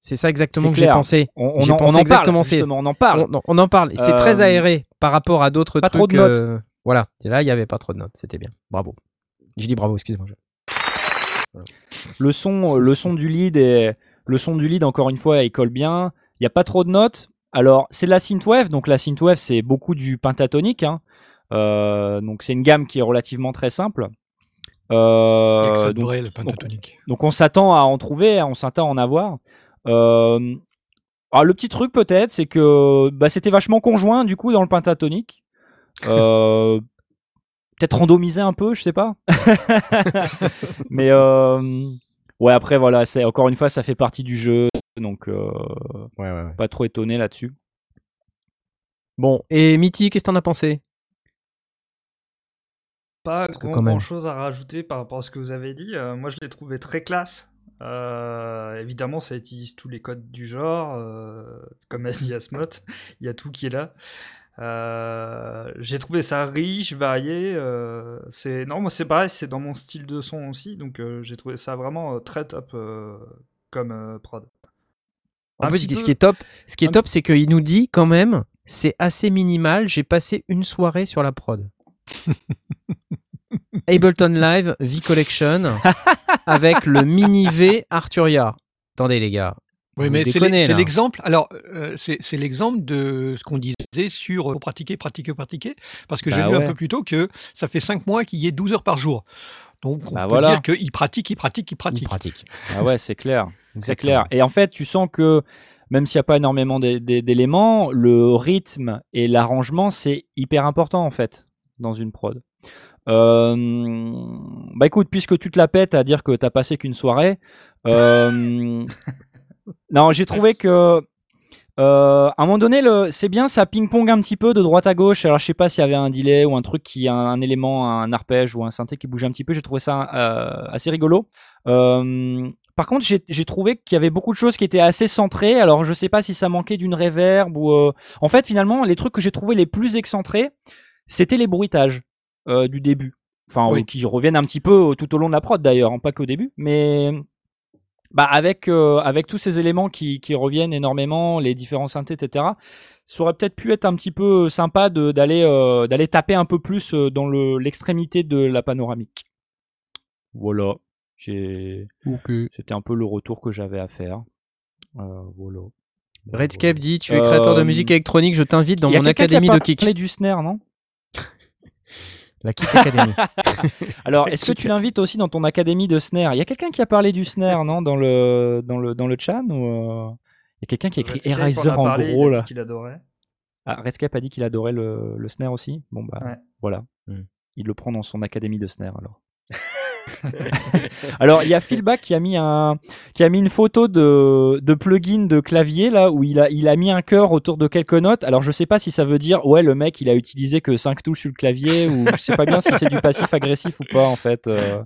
C'est ça exactement c'est que j'ai pensé. On, on, j'ai en, pensé on en exactement parle. On en parle. On, on en parle. C'est euh... très aéré par rapport à d'autres pas trucs. Pas trop de notes. Euh... Voilà. Et là, il n'y avait pas trop de notes. C'était bien. Bravo. J'ai dit bravo, excusez-moi. Le son, le son du lead est... Le son du lead, encore une fois, il colle bien. Il n'y a pas trop de notes. Alors, c'est de la synthwave. Donc, la synthwave, c'est beaucoup du pentatonique. Hein. Euh, donc, c'est une gamme qui est relativement très simple. Euh, donc, adoré, le pentatonique. Donc, donc, on s'attend à en trouver. On s'attend à en avoir. Euh, alors, le petit truc, peut-être, c'est que bah, c'était vachement conjoint, du coup, dans le pentatonique. Euh, peut-être randomisé un peu, je ne sais pas. Mais... Euh, Ouais, après, voilà, c'est, encore une fois, ça fait partie du jeu, donc euh, ouais, ouais, ouais. pas trop étonné là-dessus. Bon, et Mithy, qu'est-ce que t'en as pensé? Pas grand-chose à rajouter par rapport à ce que vous avez dit. Euh, moi, je l'ai trouvé très classe. Euh, évidemment, ça utilise tous les codes du genre. Euh, comme a dit Asmoth, il y a tout qui est là. Euh, j'ai trouvé ça riche, varié. Euh, c'est non, moi c'est pareil, c'est dans mon style de son aussi, donc euh, j'ai trouvé ça vraiment euh, très top euh, comme euh, prod. Un en plus, peu... ce qui est top, ce qui est top, c'est qu'il nous dit quand même, c'est assez minimal. J'ai passé une soirée sur la prod. Ableton Live, V Collection, avec le Mini V Arturia. Attendez les gars. Oui, mais c'est, déconnez, c'est l'exemple. Alors, euh, c'est, c'est l'exemple de ce qu'on disait sur euh, pratiquer, pratiquer, pratiquer, parce que bah j'ai ouais. lu un peu plus tôt que ça fait cinq mois qu'il y ait douze heures par jour. Donc, on bah peut voilà. dire qu'il pratique, il pratique, il pratique. Il pratique. Ah ouais, c'est clair. C'est clair. Et en fait, tu sens que même s'il n'y a pas énormément d'éléments, le rythme et l'arrangement, c'est hyper important en fait dans une prod. Euh, bah écoute, puisque tu te la pètes à dire que t'as passé qu'une soirée, euh, non, j'ai trouvé que euh, à un moment donné, le, c'est bien, ça ping-pong un petit peu de droite à gauche. Alors je sais pas s'il y avait un delay ou un truc qui a un, un élément, un arpège ou un synthé qui bougeait un petit peu. J'ai trouvé ça euh, assez rigolo. Euh, Par contre, j'ai, j'ai trouvé qu'il y avait beaucoup de choses qui étaient assez centrées. Alors, je sais pas si ça manquait d'une reverb ou... Euh... En fait, finalement, les trucs que j'ai trouvés les plus excentrés, c'était les bruitages euh, du début. Enfin, oui. qui reviennent un petit peu tout au long de la prod, d'ailleurs. Hein, pas qu'au début, mais... Bah, avec, euh, avec tous ces éléments qui, qui reviennent énormément, les différents synthés, et cetera, ça aurait peut-être pu être un petit peu sympa de, d'aller, euh, d'aller taper un peu plus dans le, l'extrémité de la panoramique. Voilà. J'ai... Okay. C'était un peu le retour que j'avais à faire. Euh, voilà. Redscape dit, tu es euh... créateur de musique électronique, je t'invite dans mon académie de kick. Il y a quelqu'un qui a parlé du snare, non ? La Kick Academy. Alors, est-ce que tu l'invites aussi dans ton académie de snare ? Il y a quelqu'un qui a parlé du snare, non ? Dans le dans le dans le chat ou euh... Il y a quelqu'un qui a écrit Eraser en, en gros là. Qu'il adorait. Ah, Redscape a dit qu'il adorait le, le snare aussi. Bon bah ouais. voilà. Mm. Il le prend dans son académie de snare alors. Alors il y a Philback qui a mis un qui a mis une photo de de plugin de clavier là où il a il a mis un cœur autour de quelques notes. Alors je sais pas si ça veut dire ouais le mec il a utilisé que cinq touches sur le clavier ou je sais pas bien si c'est du passif agressif ou pas en fait. Euh...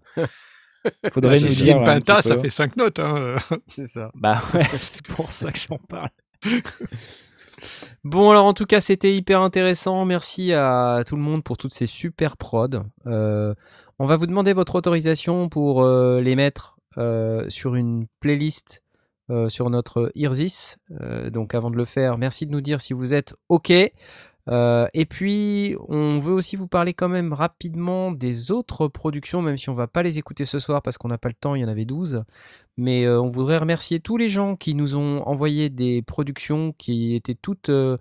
Faudrait bah, nous si dire. Une Penta un ça fait cinq notes hein. C'est ça. Bah ouais, c'est pour ça que j'en parle. Bon alors en tout cas c'était hyper intéressant. Merci à tout le monde pour toutes ces super prods. Euh... On va vous demander votre autorisation pour euh, les mettre euh, sur une playlist euh, sur notre Irzis. Euh, donc avant de le faire, merci de nous dire si vous êtes OK. Euh, et puis, on veut aussi vous parler quand même rapidement des autres productions, même si on ne va pas les écouter ce soir parce qu'on n'a pas le temps, il y en avait douze. Mais euh, on voudrait remercier tous les gens qui nous ont envoyé des productions qui étaient toutes... Euh,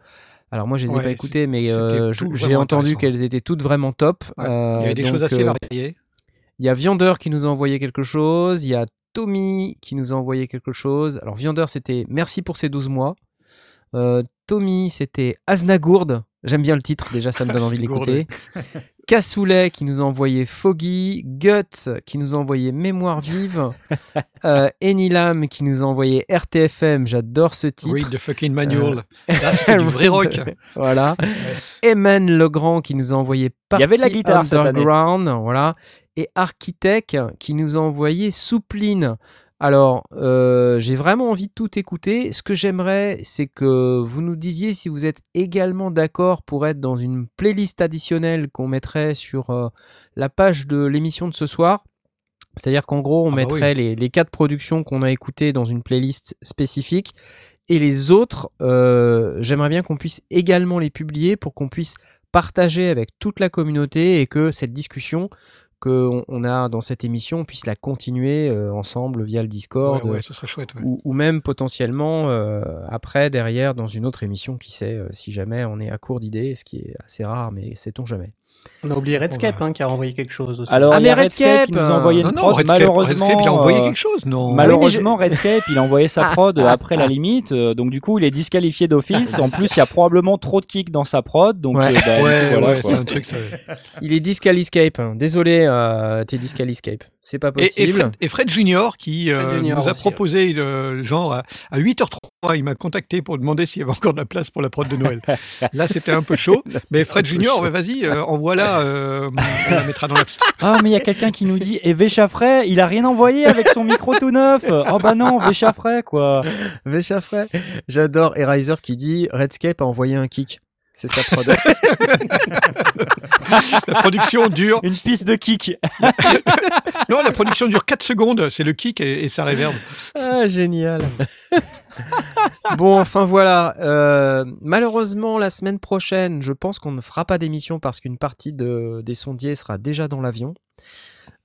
Alors moi je les ai ouais, pas écoutées mais euh, j'ai entendu qu'elles étaient toutes vraiment top. Ouais. Euh, il y avait des donc, choses assez variées. Il y a Viander qui nous a envoyé quelque chose, il y a Tommy qui nous a envoyé quelque chose. Alors Viander c'était merci pour ces douze mois. Euh, Tommy c'était Aznagourde, j'aime bien le titre déjà ça me donne envie de l'écouter. Cassoulet qui nous a envoyé Foggy, Guts qui nous a envoyé Mémoire Vive, euh, Enilam qui nous a envoyé R T F M, j'adore ce titre. Read the fucking manual. Euh... Là, c'était du vrai rock. Voilà. Eman Legrand qui nous a envoyé Party Il y avait de la guitare Underground, cette année. Voilà. Et Architect qui nous a envoyé Soupline. Alors, euh, j'ai vraiment envie de tout écouter. Ce que j'aimerais, c'est que vous nous disiez si vous êtes également d'accord pour être dans une playlist additionnelle qu'on mettrait sur euh, la page de l'émission de ce soir. C'est-à-dire qu'en gros, on ah mettrait bah oui. les, les quatre productions qu'on a écoutées dans une playlist spécifique. Et les autres, euh, j'aimerais bien qu'on puisse également les publier pour qu'on puisse partager avec toute la communauté et que cette discussion... qu'on a dans cette émission, on puisse la continuer euh, ensemble via le Discord. Ouais, ouais, ça serait chouette. Ouais. Ou, ou même potentiellement euh, après, derrière, dans une autre émission, qui sait, euh, si jamais on est à court d'idées, ce qui est assez rare, mais sait-on jamais. On a oublié Redscape hein, qui a envoyé quelque chose aussi. Alors, ah, mais Redscape qui nous a envoyé une non, prod. Non, Redscape, malheureusement, Redscape, il a envoyé quelque chose, non Malheureusement, oui, je... Redscape, il a envoyé sa prod après la limite. Donc, du coup, il est disqualifié d'office. En plus, il y a probablement trop de kicks dans sa prod. Donc, ouais, euh, bah, ouais, voilà, ouais c'est un truc. Ça... Il est disqualiscape. Désolé, euh, t'es disqualiscape. C'est pas possible. Et, et, Fred, et Fred Junior qui euh, Fred Junior nous a aussi, proposé ouais. le genre à, à huit heures trois, il m'a contacté pour demander s'il y avait encore de la place pour la prod de Noël. Là, c'était un peu chaud. Là, mais Fred Junior, bah, vas-y, euh, envoie là, euh, on la mettra dans l'absolu. Ah, mais il y a quelqu'un qui nous dit et Véchafray, il a rien envoyé avec son micro tout neuf. Oh bah non, Véchafray quoi. Véchafray. J'adore Eraser qui dit Redscape a envoyé un kick. C'est sa prod. La production dure... Une piste de kick. Non, la production dure quatre secondes. C'est le kick et, et ça réverbe. Ah, génial. Bon, enfin voilà. Euh, malheureusement, la semaine prochaine, je pense qu'on ne fera pas d'émission parce qu'une partie de, des sondiers sera déjà dans l'avion.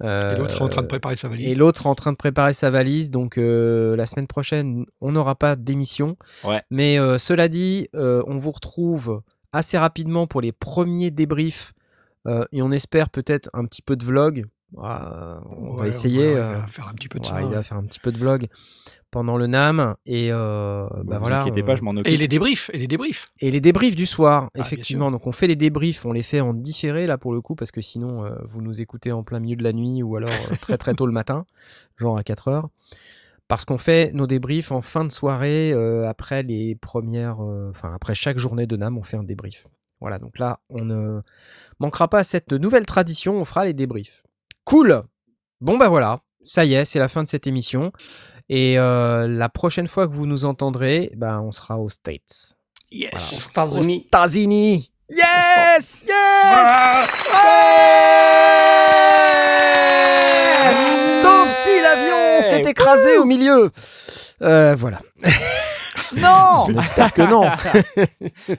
Euh, et l'autre sera en train de préparer sa valise. Et l'autre sera en train de préparer sa valise. Donc euh, la semaine prochaine, on n'aura pas d'émission. Ouais. Mais euh, cela dit, euh, on vous retrouve assez rapidement pour les premiers débriefs. Euh, et on espère peut-être un petit peu de vlog. Euh, on ouais, va essayer. On va euh, faire un petit peu de ouais, ça. Il va faire un petit peu de vlog pendant le N A M. Et euh, bon, bah, vous voilà. Inquiétez pas, je m'en occupe. Et les débriefs. Et les débriefs. Et les débriefs du soir, ah, effectivement. Donc on fait les débriefs, on les fait en différé là pour le coup, parce que sinon euh, vous nous écoutez en plein milieu de la nuit ou alors euh, très très tôt le matin, genre à quatre heures. Parce qu'on fait nos débriefs en fin de soirée euh, après les premières. Enfin, euh, après chaque journée de N A M, on fait un débrief. Voilà, donc là, on ne manquera pas à cette nouvelle tradition, on fera les débriefs. Cool. Bon, bah voilà, ça y est, c'est la fin de cette émission. Et euh, la prochaine fois que vous nous entendrez, bah, on sera aux States. Yes, voilà. Aux États-Unis. Yes, yes, yes ouais. Sauf si l'avion s'est écrasé Ouh. au milieu. Euh, voilà. Non. J'espère que non.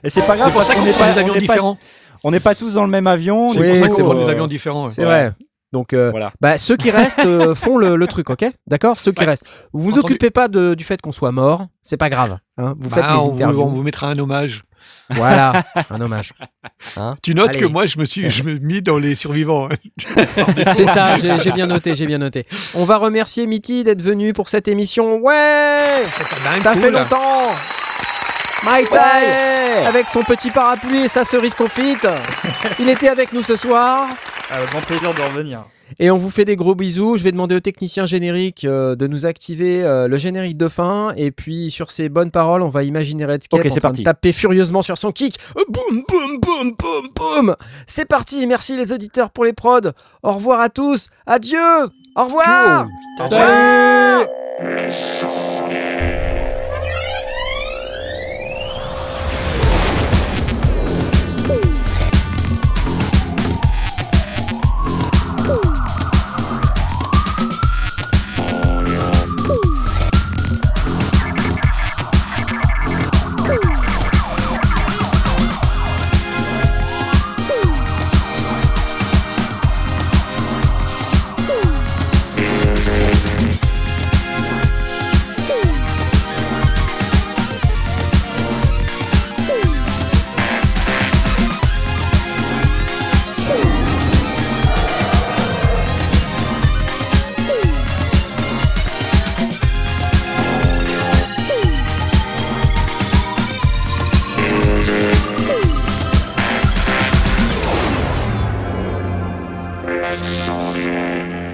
Et c'est pas grave, c'est pour ça qu'on est pas des avions différents. On n'est pas tous dans le même avion. C'est oui, pour ça que c'est euh, des avions différents. C'est ouais. vrai. Donc, euh, voilà. Bah, ceux qui restent euh, font le, le truc, ok ? D'accord ? Ceux qui ouais. restent. Vous vous Entendu. occupez pas de, du fait qu'on soit mort. C'est pas grave. Hein, vous bah, faites les interviews. On vous mettra un hommage. Voilà, un hommage. Hein, tu notes Allez. que moi, je me suis je me mis dans les survivants. C'est ça, j'ai, j'ai bien noté, j'ai bien noté. On va remercier Mitty d'être venu pour cette émission. Ouais, ça cool. fait longtemps. Mike ouais. avec son petit parapluie et sa cerise confite. Il était avec nous ce soir. Euh, grand plaisir de revenir. Et on vous fait des gros bisous. Je vais demander au technicien générique euh, de nous activer euh, le générique de fin. Et puis, sur ces bonnes paroles, on va imaginer Redscape okay, en train de taper furieusement sur son kick. Euh, boum, boum, boum, boum, boum. C'est parti. Merci les auditeurs pour les prods. Au revoir à tous. Adieu. Au revoir. Ciao. Ciao. Ciao. Sorry.